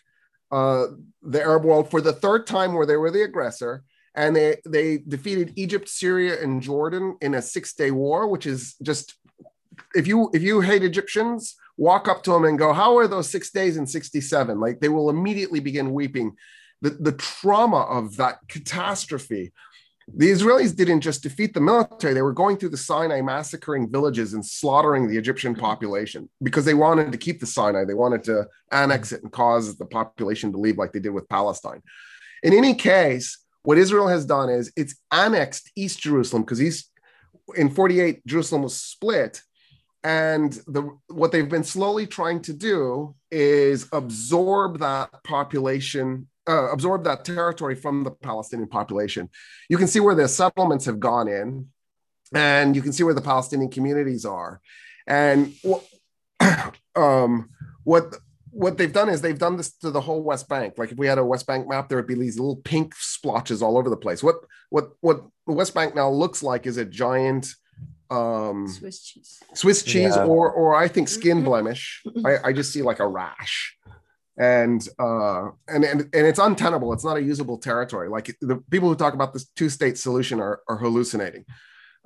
uh, the Arab world for the third time where they were the aggressor. And they, they defeated Egypt, Syria, and Jordan in a six day war, which is just, if you if you hate Egyptians, walk up to them and go, how are those six days in sixty-seven? Like, they will immediately begin weeping. The, the trauma of that catastrophe. The Israelis didn't just defeat the military. They were going through the Sinai, massacring villages and slaughtering the Egyptian population because they wanted to keep the Sinai. They wanted to annex it and cause the population to leave like they did with Palestine. In any case, what Israel has done is it's annexed East Jerusalem, because East in forty-eight, Jerusalem was split. And the, what they've been slowly trying to do is absorb that population, uh, absorb that territory from the Palestinian population. You can see where the settlements have gone in, and you can see where the Palestinian communities are. And wh- um, what what they've done is they've done this to the whole West Bank. Like if we had a West Bank map, there would be these little pink splotches all over the place. What what what the West Bank now looks like is a giant um, Swiss cheese, Swiss cheese, yeah. or or I think skin blemish. I, I just see like a rash, and uh, and and and it's untenable. It's not a usable territory. Like the people who talk about this two-state solution are are hallucinating.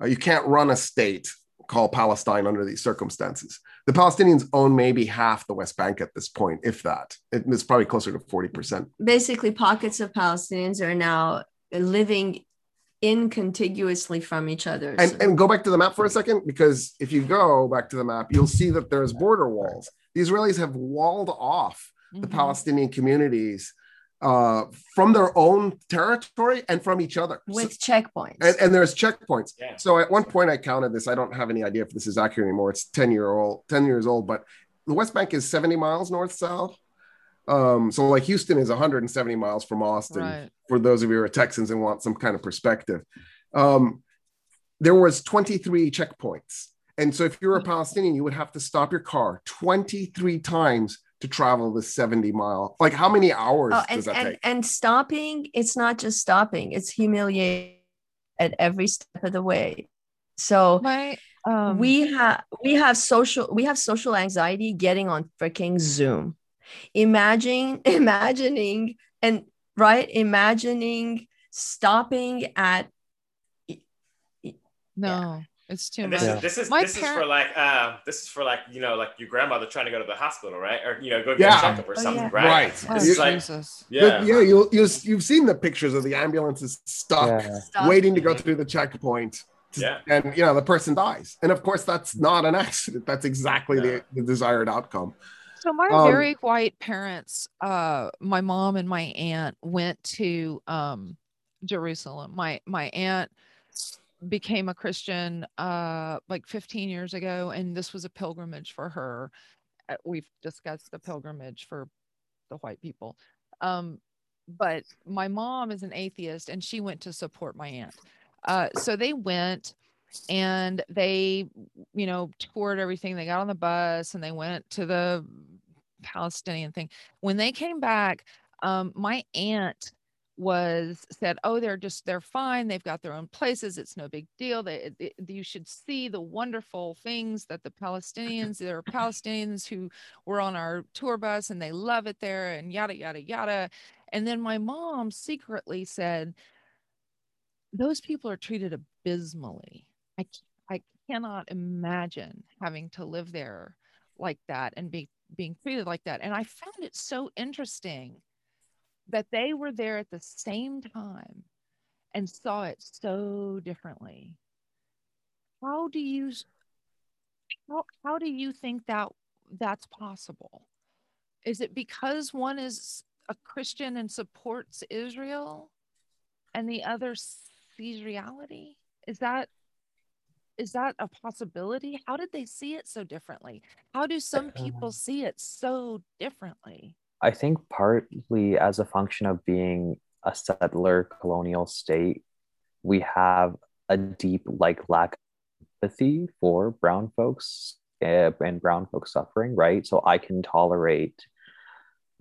Uh, you can't run a state called Palestine under these circumstances. The Palestinians own maybe half the West Bank at this point, if that. It, it's probably closer to forty percent. Basically, pockets of Palestinians are now living incontiguously from each other. And, so. and go back to the map for a second, because if you go back to the map, you'll see that there's border walls. The Israelis have walled off mm-hmm. the Palestinian communities uh, from their own territory and from each other. With so, checkpoints. And, and there's checkpoints. Yeah. So at one point I counted this. I don't have any idea if this is accurate anymore. It's ten year old, ten years old, but the West Bank is seventy miles north-south. Um, so like Houston is one hundred seventy miles from Austin, right. For those of you who are Texans and want some kind of perspective. Um, there was twenty-three checkpoints. And so if you were a Palestinian, you would have to stop your car twenty-three times to travel the seventy mile. Like how many hours oh, and, does that and, take? And stopping, it's not just stopping, it's humiliating at every step of the way. So My, um, we have we have social we have social anxiety getting on freaking Zoom. Imagine imagining and right imagining stopping at no yeah. It's too and much. This, yeah. this is My this par- is for like uh, this is for like you know like your grandmother trying to go to the hospital, right? Or you know go get yeah. a checkup or oh, something, yeah. right? Right. This oh, is like, Jesus. Yeah, yeah. You you've seen the pictures of the ambulances stuck, yeah. stuck. waiting to go through the checkpoint. Yeah, and you know the person dies, and of course that's not an accident. That's exactly yeah. the, the desired outcome. So my um, very white parents, uh, my mom and my aunt went to um, Jerusalem. My my aunt. became a Christian uh like fifteen years ago, and this was a pilgrimage for her. We've discussed the pilgrimage for the white people, um but my mom is an atheist, and she went to support my aunt. Uh so they went and they you know toured everything. They got on the bus and they went to the Palestinian thing. When they came back, um my aunt was said, oh, they're just, they're fine. They've got their own places. It's no big deal. They, they, you should see the wonderful things that the Palestinians, there are Palestinians who were on our tour bus and they love it there and yada, yada, yada. And then my mom secretly said, those people are treated abysmally. I, I cannot imagine having to live there like that and be being treated like that. And I found it so interesting that they were there at the same time and saw it so differently. How do you, how, how do you think that that's possible? Is it because one is a Christian and supports Israel and the other sees reality? Is that, is that a possibility? How did they see it so differently? How do some people see it so differently? I think partly as a function of being a settler colonial state, we have a deep like lack of empathy for brown folks and brown folks suffering, right? So I can tolerate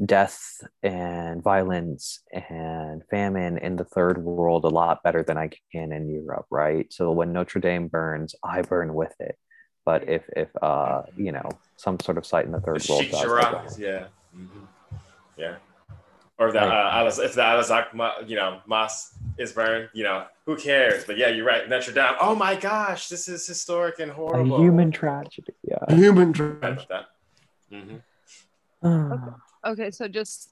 death and violence and famine in the third world a lot better than I can in Europe, right? So when Notre Dame burns, I burn with it. But if, if uh, you know, some sort of site in the third the world does, yeah. Mm-hmm. Yeah, or that uh, if the Al-Aqsa, you know, mosque is burned, you know, who cares? But yeah, you're right. Notre Dame. Oh my gosh, this is historic and horrible. A human tragedy. Yeah. A human tragedy. Mm-hmm. Okay. okay, so just.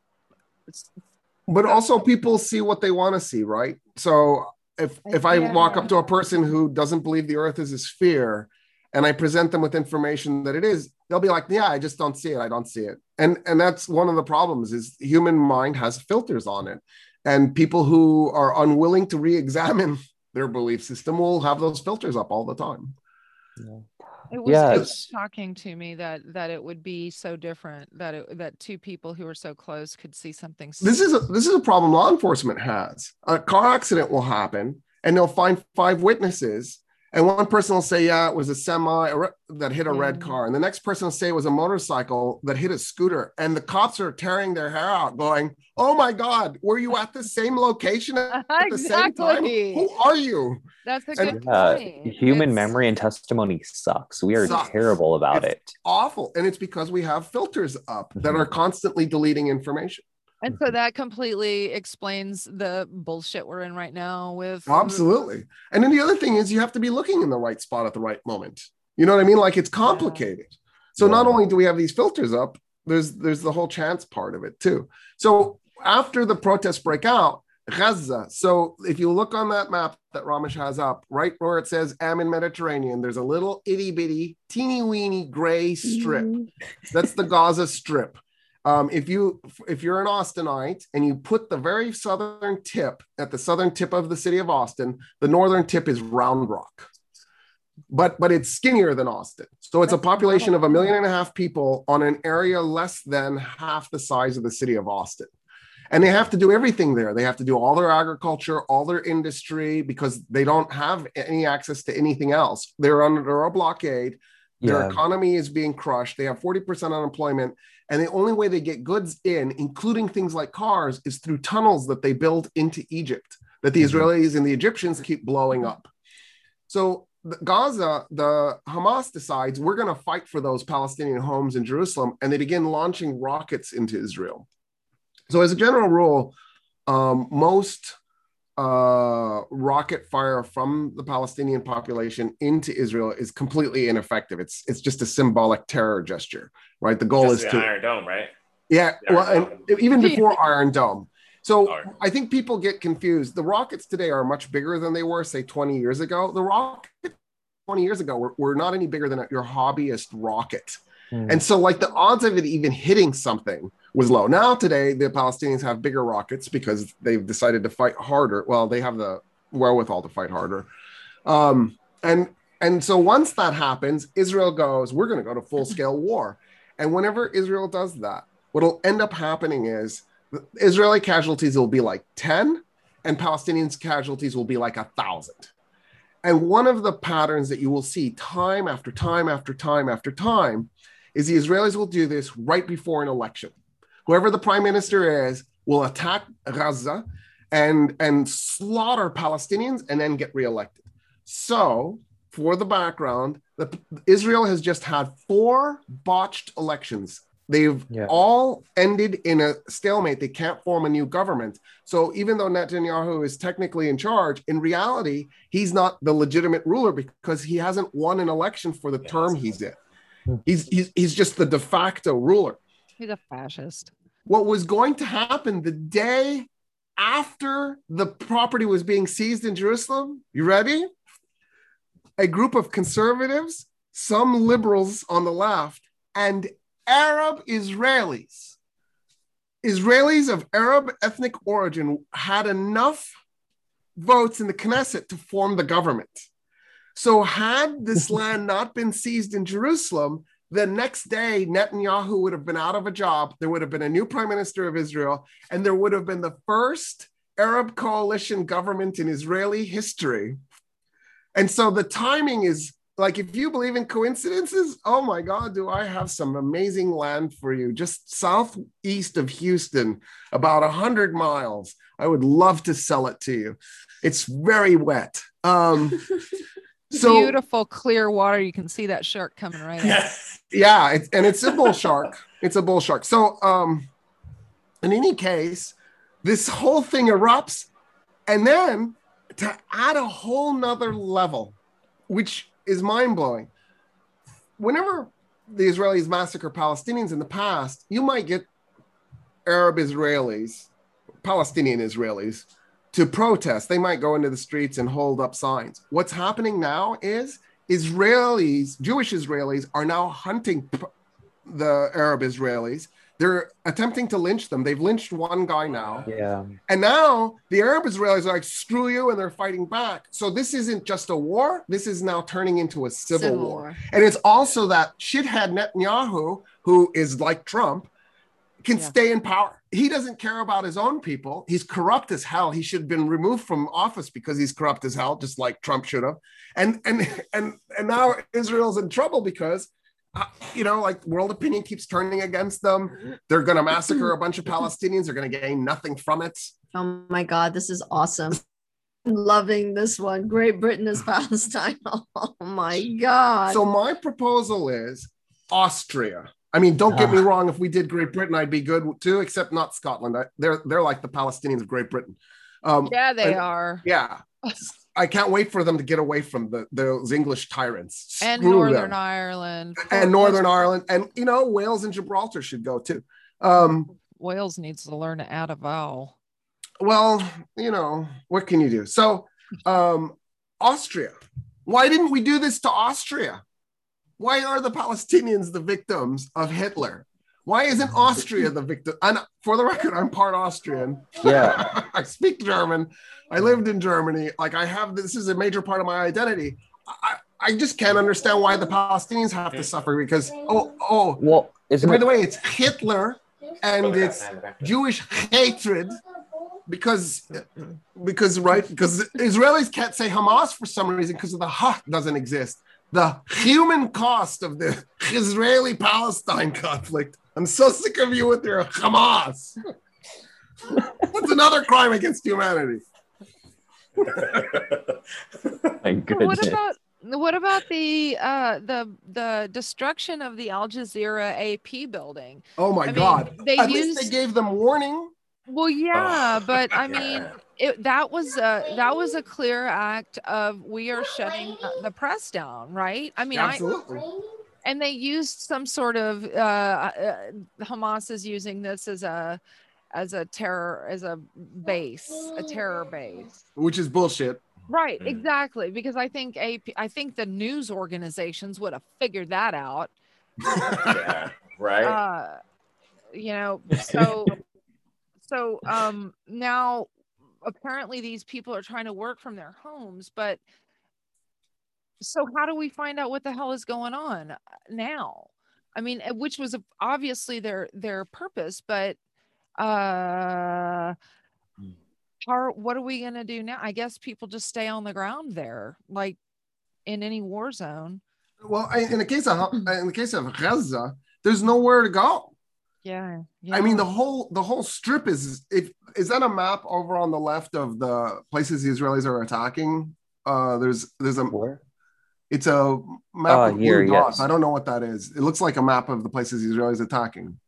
But also, people see what they want to see, right? So if if I yeah. walk up to a person who doesn't believe the Earth is a sphere, and I present them with information that it is, they'll be like, yeah, I just don't see it. I don't see it. And and that's one of the problems is the human mind has filters on it. And people who are unwilling to re-examine their belief system will have those filters up all the time. Yeah. It was, yeah, it was shocking to me that that it would be so different, that it, that two people who are so close could see something. This is a, this is a problem law enforcement has. A car accident will happen, and they'll find five witnesses, and one person will say, "Yeah, it was a semi that hit a mm. red car," and the next person will say it was a motorcycle that hit a scooter, and the cops are tearing their hair out, going, "Oh my God, were you at the same location at exactly. the same time? Who are you?" That's a good and, point. Uh, human it's, memory and testimony sucks. We are sucks. terrible about it's it. Awful. And it's because we have filters up mm-hmm. that are constantly deleting information. And so that completely explains the bullshit we're in right now with. Absolutely. And then the other thing is you have to be looking in the right spot at the right moment. You know what I mean? Like, it's complicated. Yeah. So yeah. not only do we have these filters up, there's there's the whole chance part of it too. So after the protests break out, Gaza. So if you look on that map that Ramesh has up, right where it says Amman Mediterranean, there's a little itty bitty, teeny weeny gray strip. That's the Gaza Strip. Um, if you if you're an Austinite and you put the very southern tip at the southern tip of the city of Austin, the northern tip is Round Rock, but but it's skinnier than Austin. So it's a population of a million and a half people on an area less than half the size of the city of Austin, and they have to do everything there. They have to do all their agriculture, all their industry, because they don't have any access to anything else. They're under a blockade. Their yeah. economy is being crushed. They have forty percent unemployment. And the only way they get goods in, including things like cars, is through tunnels that they build into Egypt, that the Israelis and the Egyptians keep blowing up. So the Gaza, the Hamas decides, we're going to fight for those Palestinian homes in Jerusalem. And they begin launching rockets into Israel. So as a general rule, um, most uh rocket fire from the Palestinian population into Israel is completely ineffective. It's it's just a symbolic terror gesture, right? The goal just is the to Iron Dome, right? Yeah, well, and even before Iron Dome. So Iron. I think people get confused. The rockets today are much bigger than they were, say, twenty years ago. The rockets twenty years ago were, were not any bigger than your hobbyist rocket. Mm. And so, like, the odds of it even hitting something was low. Now today, the Palestinians have bigger rockets because they've decided to fight harder. Well, they have the wherewithal to fight harder. Um, and and so once that happens, Israel goes, we're going to go to full-scale war. And whenever Israel does that, what'll end up happening is Israeli casualties will be like ten and Palestinians casualties will be like one thousand. And one of the patterns that you will see time after time after time after time is the Israelis will do this right before an election. Whoever the prime minister is will attack Gaza and, and slaughter Palestinians and then get reelected. So, for the background, the, Israel has just had four botched elections. They've yeah. all ended in a stalemate. They can't form a new government. So even though Netanyahu is technically in charge, in reality, he's not the legitimate ruler because he hasn't won an election for the yeah, term he's in. He's, he's, he's just the de facto ruler. He's a fascist. What was going to happen the day after the property was being seized in Jerusalem? You ready? A group of conservatives, some liberals on the left, and Arab Israelis. Israelis of Arab ethnic origin had enough votes in the Knesset to form the government. So had this land not been seized in Jerusalem, the next day, Netanyahu would have been out of a job. There would have been a new prime minister of Israel, and there would have been the first Arab coalition government in Israeli history. And so the timing is like, if you believe in coincidences, oh my God, do I have some amazing land for you? Just southeast of Houston, about one hundred miles. I would love to sell it to you. It's very wet. Um, so, beautiful, clear water. You can see that shark coming right out. Yeah, it's, and it's a bull shark. It's a bull shark. So um, in any case, this whole thing erupts. And then to add a whole nother level, which is mind-blowing, whenever the Israelis massacre Palestinians in the past, you might get Arab Israelis, Palestinian Israelis, to protest. They might go into the streets and hold up signs. What's happening now is Israelis, Jewish Israelis, are now hunting the Arab Israelis. They're attempting to lynch them. They've lynched one guy now. Yeah. And now the Arab Israelis are like, screw you, and they're fighting back. So this isn't just a war. This is now turning into a civil, civil war. war. And it's also that shithead Netanyahu, who is like Trump, can yeah. stay in power. He doesn't care about his own people. He's corrupt as hell. He should have been removed from office because he's corrupt as hell, just like Trump should have. And and and and now Israel's in trouble because, uh, you know, like world opinion keeps turning against them. They're going to massacre a bunch of Palestinians. They're going to gain nothing from it. Oh my God, this is awesome. I'm loving this one. Great Britain is Palestine. Oh my God. So my proposal is Austria. I mean, don't get me wrong. If we did Great Britain, I'd be good too, except not Scotland. I, they're they're like the Palestinians of Great Britain. Um, yeah, they and, are. Yeah, I can't wait for them to get away from the those English tyrants. And Screw Northern them. Ireland. And Northern Ireland, and you know, Wales and Gibraltar should go too. Um, Wales needs to learn to add a vowel. Well, you know, what can you do? So, um, Austria. Why didn't we do this to Austria? Why are the Palestinians the victims of Hitler? Why isn't Austria the victim? And for the record, I'm part Austrian. Yeah, I speak German. I lived in Germany. Like I have, this is a major part of my identity. I, I just can't understand why the Palestinians have to suffer because, oh, oh, well, it's by the way, it's Hitler and it's Jewish hatred because, because, right, because Israelis can't say Hamas for some reason because of the ha doesn't exist. The human cost of the Israeli-Palestine conflict. I'm so sick of you with your Hamas. That's another crime against humanity. My goodness. What about what about the uh, the the destruction of the Al Jazeera A P building? Oh my I God! Mean, they At used... least they gave them warning. Well, yeah, oh. but I mean. It, that was a that was a clear act of we are shutting the press down, right? I mean, absolutely. I, and they used some sort of uh, uh, Hamas is using this as a as a terror as a base, a terror base, which is bullshit. Right, mm. exactly. Because I think A P, I think the news organizations would have figured that out. yeah, right. Uh, you know, so so um, now. Apparently these people are trying to work from their homes, but so how do we find out what the hell is going on now? I mean, which was obviously their their purpose, but uh, are, what are we going to do now? I guess people just stay on the ground there, like in any war zone. Well, in the case of in the case of Gaza, there's nowhere to go. Yeah, yeah. I mean, the whole the whole strip is if is that a map over on the left of the places the Israelis are attacking? Uh, there's there's a Where? It's a map uh, of blue here, dots. Yes. I don't know what that is. It looks like a map of the places the Israelis are attacking.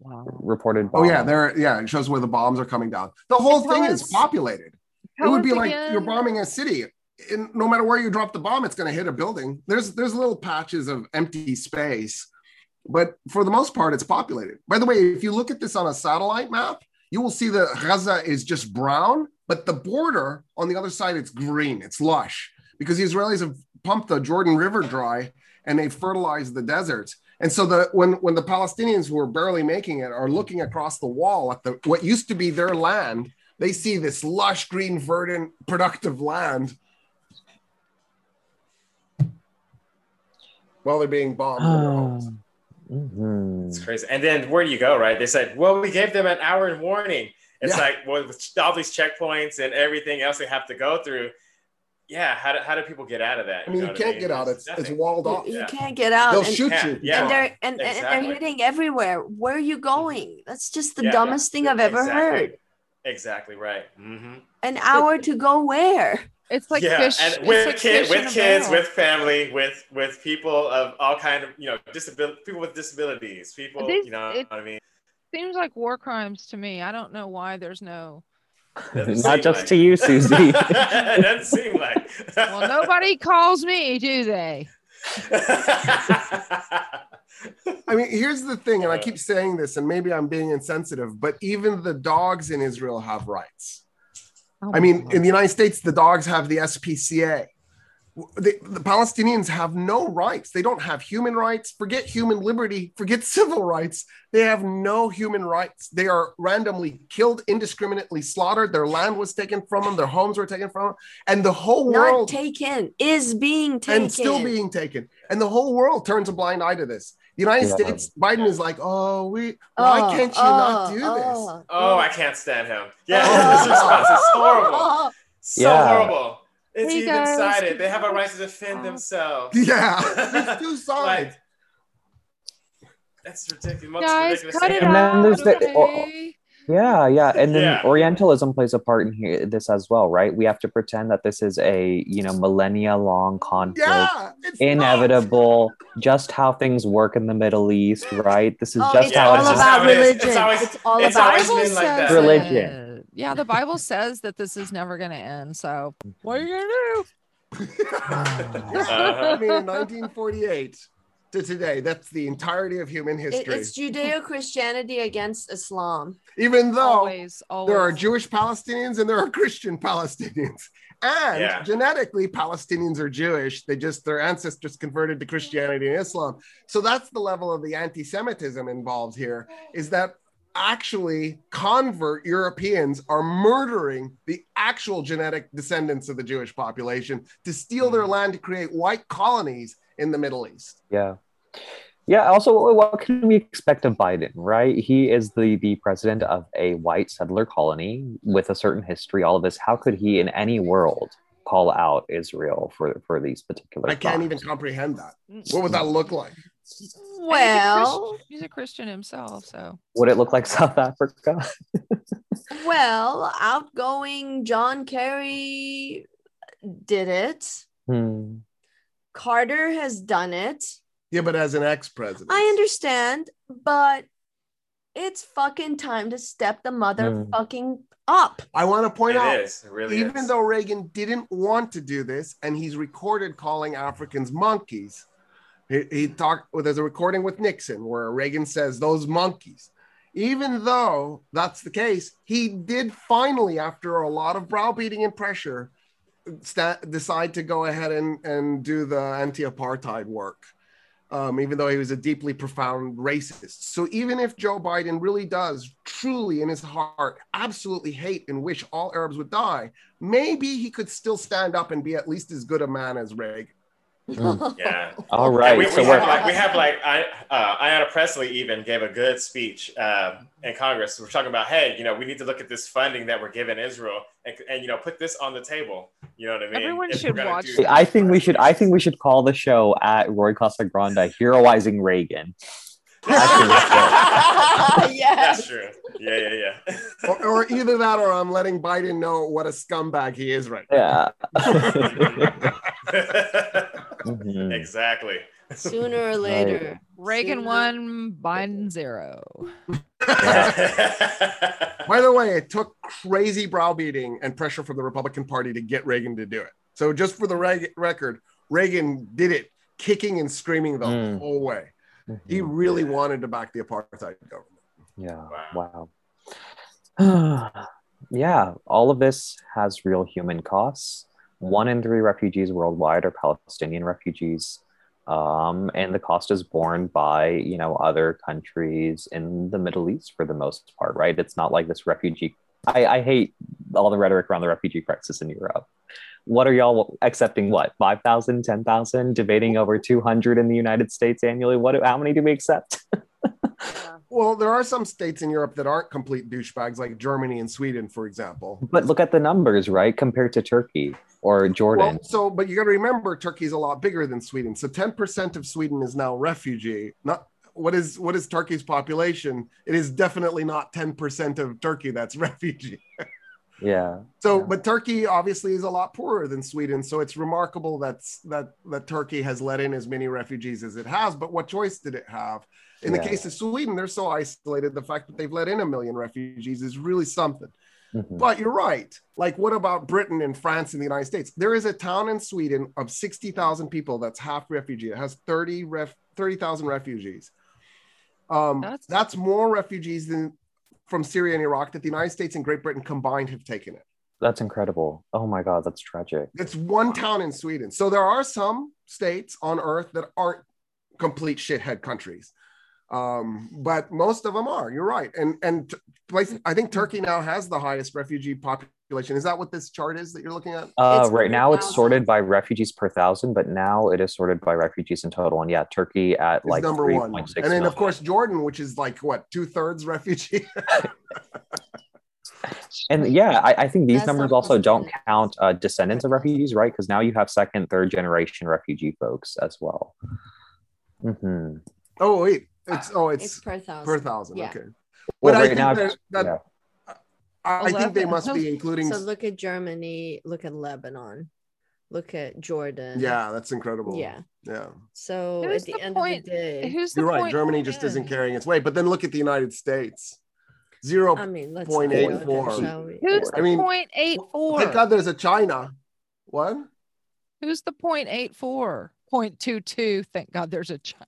Wow. Reported bombs. Oh yeah, there yeah, it shows where the bombs are coming down. The whole tell thing us, is populated. It would be like again. You're bombing a city. And no matter where you drop the bomb, it's gonna hit a building. There's there's little patches of empty space. But for the most part, it's populated. By the way, if you look at this on a satellite map, you will see that Gaza is just brown, but the border on the other side, it's green, it's lush, because the Israelis have pumped the Jordan River dry and they fertilized the deserts. And so the, when, when the Palestinians who are barely making it are looking across the wall at the what used to be their land, they see this lush, green, verdant, productive land while they're being bombed in their homes. Um. Mm-hmm. It's crazy. And then where do you go, right? They said, well, we gave them an hour warning. It's yeah. like, well, with all these checkpoints and everything else they have to go through. Yeah. How do, how do people get out of that? I mean, you, know you can't I mean? get out. It's, it's walled off. You, you yeah. can't get out. They'll and, shoot you. Yeah. And, they're, and, exactly. and they're hitting everywhere. Where are you going? That's just the yeah, dumbest thing I've ever exactly. heard. Exactly right. Mm-hmm. An hour to go where? It's like yeah, fish, and with, like kid, with kids, with family, with with people of all kind of you know disability, people with disabilities, people These, you know what I mean. Seems like war crimes to me. I don't know why there's no. Not just like. To you, Susie. It doesn't seem like. Well, nobody calls me, do they? I mean, here's the thing, and I keep saying this, and maybe I'm being insensitive, but even the dogs in Israel have rights. Oh, I mean, in the United States, the dogs have the S P C A. The, the Palestinians have no rights. They don't have human rights. Forget human liberty. Forget civil rights. They have no human rights. They are randomly killed, indiscriminately slaughtered. Their land was taken from them. Their homes were taken from them. And the whole Not world... taken. Is being taken. And still being taken. And the whole world turns a blind eye to this. The United yeah. States, Biden is like, oh, we, oh, why can't you oh, not do oh, this? Oh, I can't stand him. Yeah, oh. This response is horrible. So yeah. horrible. It's hey guys, even-sided. They have a right to defend themselves. Yeah, it's two sides. Like, that's ridiculous. Guys, ridiculous cut it out. The, oh, yeah, yeah, and then yeah. Orientalism plays a part in here, this as well, right? We have to pretend that this is a you know millennia-long conflict, yeah, inevitable. Not. Just how things work in the Middle East, right? This is oh, just it's how all it's about religion. It's, it's, always, it's all it's about always like that. Religion. Yeah, the Bible says that this is never going to end. So what are you going to do? I mean, nineteen forty-eight to today, that's the entirety of human history. It, it's Judeo-Christianity against Islam. Even though always, always. There are Jewish Palestinians and there are Christian Palestinians. And yeah. genetically, Palestinians are Jewish. They just, their ancestors converted to Christianity and Islam. So that's the level of the anti-Semitism involved here, is that actually convert Europeans are murdering the actual genetic descendants of the Jewish population to steal their land to create white colonies in the Middle East. Yeah. Yeah. Also, what can we expect of Biden, right? He is the, the president of a white settler colony with a certain history, all of this. How could he in any world call out Israel for, for these particular I can't problems? Even comprehend that. What would that look like? Well, he's a, he's a Christian himself, so would it look like South Africa? Well, outgoing John Kerry did it. Hmm. Carter has done it. Yeah, but as an ex-president, I understand, but it's fucking time to step the motherfucking hmm. up. I want to point it out, is. It really even is. Though Reagan didn't want to do this, and he's recorded calling Africans monkeys. He, he talked, well, there's a recording with Nixon where Reagan says those monkeys, even though that's the case, he did finally, after a lot of browbeating and pressure, st- decide to go ahead and, and do the anti-apartheid work, um, even though he was a deeply profound racist. So even if Joe Biden really does truly in his heart absolutely hate and wish all Arabs would die, maybe he could still stand up and be at least as good a man as Reagan. Mm. Yeah. All right. We, we, so have like, we have like I, uh, Ayanna Pressley even gave a good speech uh, in Congress. We're talking about, hey, you know, we need to look at this funding that we're giving Israel, and, and you know, put this on the table. You know what I mean? Everyone if should watch. Do- I think we should. I think we should call the show at Roy Casagrande heroizing Reagan. Yes. That's true. Yeah, yeah, yeah. or, or either that, or I'm letting Biden know what a scumbag he is right now. Yeah. Mm-hmm. Exactly. Sooner or later, right. Reagan Sooner. One, Biden zero. By the way, it took crazy browbeating and pressure from the Republican Party to get Reagan to do it. So, just for the reg- record, Reagan did it, kicking and screaming the mm. whole way. Mm-hmm. He really yeah. wanted to back the apartheid government. Yeah. Wow. wow. Yeah. All of this has real human costs. One in three refugees worldwide are Palestinian refugees, um, and the cost is borne by, you know, other countries in the Middle East for the most part, right? It's not like this refugee. I, I hate all the rhetoric around the refugee crisis in Europe. What are y'all accepting? What, five thousand, ten thousand, debating over two hundred in the United States annually? What? How many do we accept? Well, there are some states in Europe that aren't complete douchebags, like Germany and Sweden, for example. But look at the numbers, right? Compared to Turkey or Jordan. Well, so, but you got to remember, Turkey's a lot bigger than Sweden. So ten percent of Sweden is now refugee. Not what is what is Turkey's population? It is definitely not ten percent of Turkey that's refugee. Yeah. So, yeah. But Turkey obviously is a lot poorer than Sweden. So it's remarkable that's, that that Turkey has let in as many refugees as it has. But what choice did it have? In yeah. the case of Sweden, they're so isolated. The fact that they've let in a million refugees is really something. Mm-hmm. But you're right. Like, what about Britain and France and the United States? There is a town in Sweden of sixty thousand people that's half refugee. It has thirty ref- thirty thousand refugees. Um, that's-, that's more refugees than from Syria and Iraq that the United States and Great Britain combined have taken it. That's incredible. Oh my God, that's tragic. It's one town in Sweden. So there are some states on earth that aren't complete shithead countries. Um, but most of them are, you're right. And and places, I think Turkey now has the highest refugee population. Is that what this chart is that you're looking at? Uh, right now it's sorted by refugees per thousand, but now it is sorted by refugees in total. And yeah, Turkey at like number one. And then million. Of course, Jordan, which is like what, two thirds refugee? And yeah, I, I think these That's numbers also don't count uh, descendants of refugees, right? Because now you have second, third generation refugee folks as well. Mm-hmm. Oh, wait. It's oh, it's, it's per thousand. Per thousand. Yeah. Okay. Well, but right I think now, that, that yeah. I, I think they must be including. So look at Germany. Look at Lebanon. Look at Jordan. Yeah, that's incredible. Yeah, yeah. So who's at the, the end point? Of the day, who's the you're point? Right. Germany just isn't carrying its weight. But then look at the United States. Zero I mean, point eight four. Who's the I mean, point eight four? Thank God there's a China. What? Who's the point eight four? Point two two. Thank God there's a China.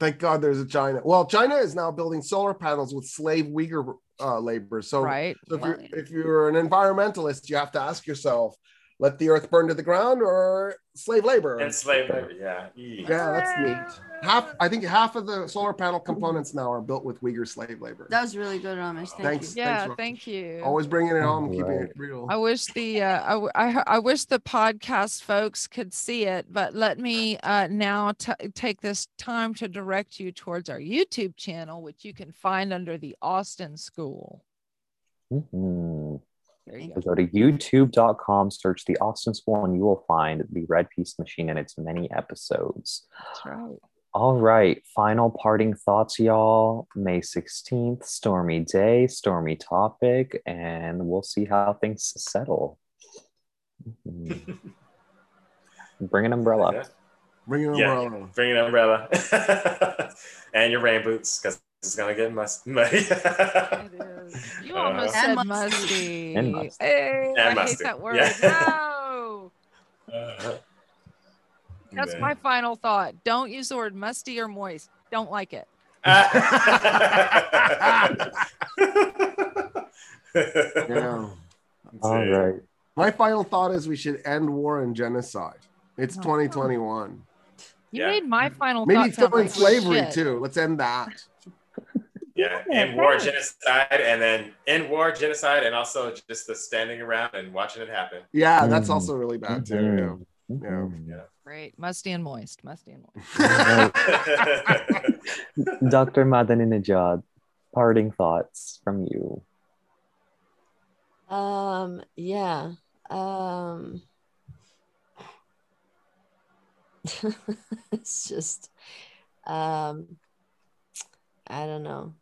Thank God there's a China. Well, China is now building solar panels with slave Uyghur uh, labor. So, right. so if, you're, if you're an environmentalist, you have to ask yourself, let the earth burn to the ground or slave labor? And slave labor, yeah. Yeah, that's neat. Half, I think half of the solar panel components now are built with Uyghur slave labor. That was really good, Ramesh. Thank thanks, you. Yeah, thanks, thank you. Always bringing it home, right. Keeping it real. I wish the uh, I, I I wish the podcast folks could see it, but let me uh, now t- take this time to direct you towards our YouTube channel, which you can find under the Austin School. Mm-hmm. You go. go to youtube dot com, search the Austin School, and you will find the Red Peace Machine and its many episodes. That's right. All right. Final parting thoughts, y'all. May sixteenth, stormy day, stormy topic, and we'll see how things settle. Mm-hmm. Bring an umbrella. Yeah. Bring an yeah. umbrella. Bring an umbrella. And your rain boots, because it's going to get musty. It is. You almost uh, said and musty. And musty. Hey, and I musty. hate that word. Yeah. No. Uh, That's man. my final thought. Don't use the word musty or moist. Don't like it. Yeah. All right. My final thought is we should end war and genocide. It's oh. twenty twenty-one. You yeah. made my final Maybe thought. Maybe still in like slavery, shit. too. Let's end that. Yeah, end war, genocide, and then end war, genocide, and also just the standing around and watching it happen. Yeah, that's mm. also really bad too. Mm-hmm. Yeah. Mm-hmm. yeah, Great. Musty and moist. Musty and moist. Doctor Madaninejad, parting thoughts from you. Um. Yeah. Um. It's just. Um. I don't know.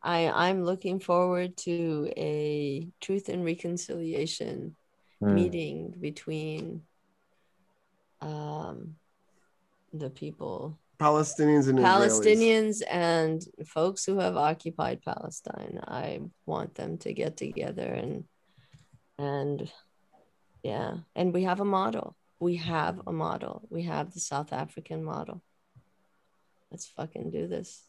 I, I'm looking forward to a truth and reconciliation mm. meeting between um, the people. Palestinians and Palestinians Israelis. And folks who have occupied Palestine. I want them to get together and, and yeah. And we have a model. We have a model. We have the South African model. Let's fucking do this.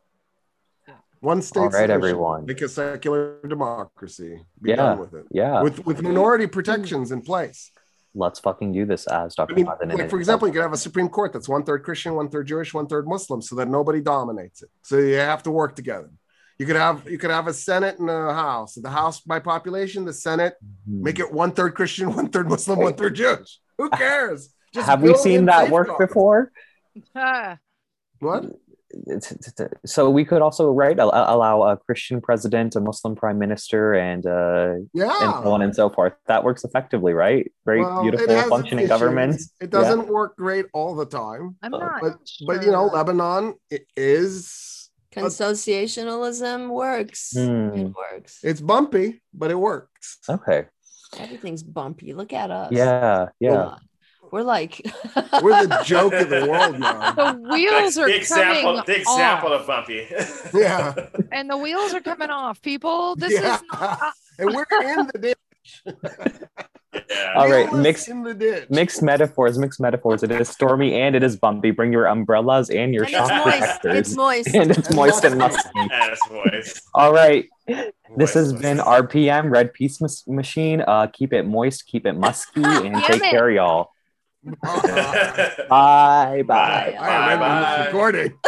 One state All right, solution, everyone. Make a secular democracy. Be yeah, done with it. Yeah. With with minority protections in place. Let's fucking do this as Doctor I mean, like for example, you could have a Supreme Court that's one third Christian, one third Jewish, one third Muslim, so that nobody dominates it. So you have to work together. You could have you could have a Senate and a House. The House by population, the Senate, mm-hmm. make it one third Christian, one third Muslim, one third Jewish. Who cares? Just have we seen that work office. before? What? So we could also right allow a Christian president, a Muslim prime minister, and uh, yeah, and so on and so forth. That works effectively, right? Very well, beautiful functioning government. It doesn't yeah. work great all the time. I'm not but, sure. but you know, Lebanon it is consociationalism a, works. Hmm. It works. It's bumpy, but it works. Okay. Everything's bumpy. Look at us. Yeah. Yeah. We're like we're the joke of the world now. The wheels are the example, coming the example off. of bumpy. Yeah, and the wheels are coming off. People, this yeah. is not. And we're in the ditch. Yeah. All right, mixed in the ditch. Mixed metaphors, mixed metaphors. It is stormy and it is bumpy. Bring your umbrellas and your shock protectors. It's moist. And it's moist and musty. And it's moist. All right, This has been R P M, Red Peace Machine. Uh, keep it moist, keep it musky, and take care, y'all. Bye, bye. Bye, bye. Recording.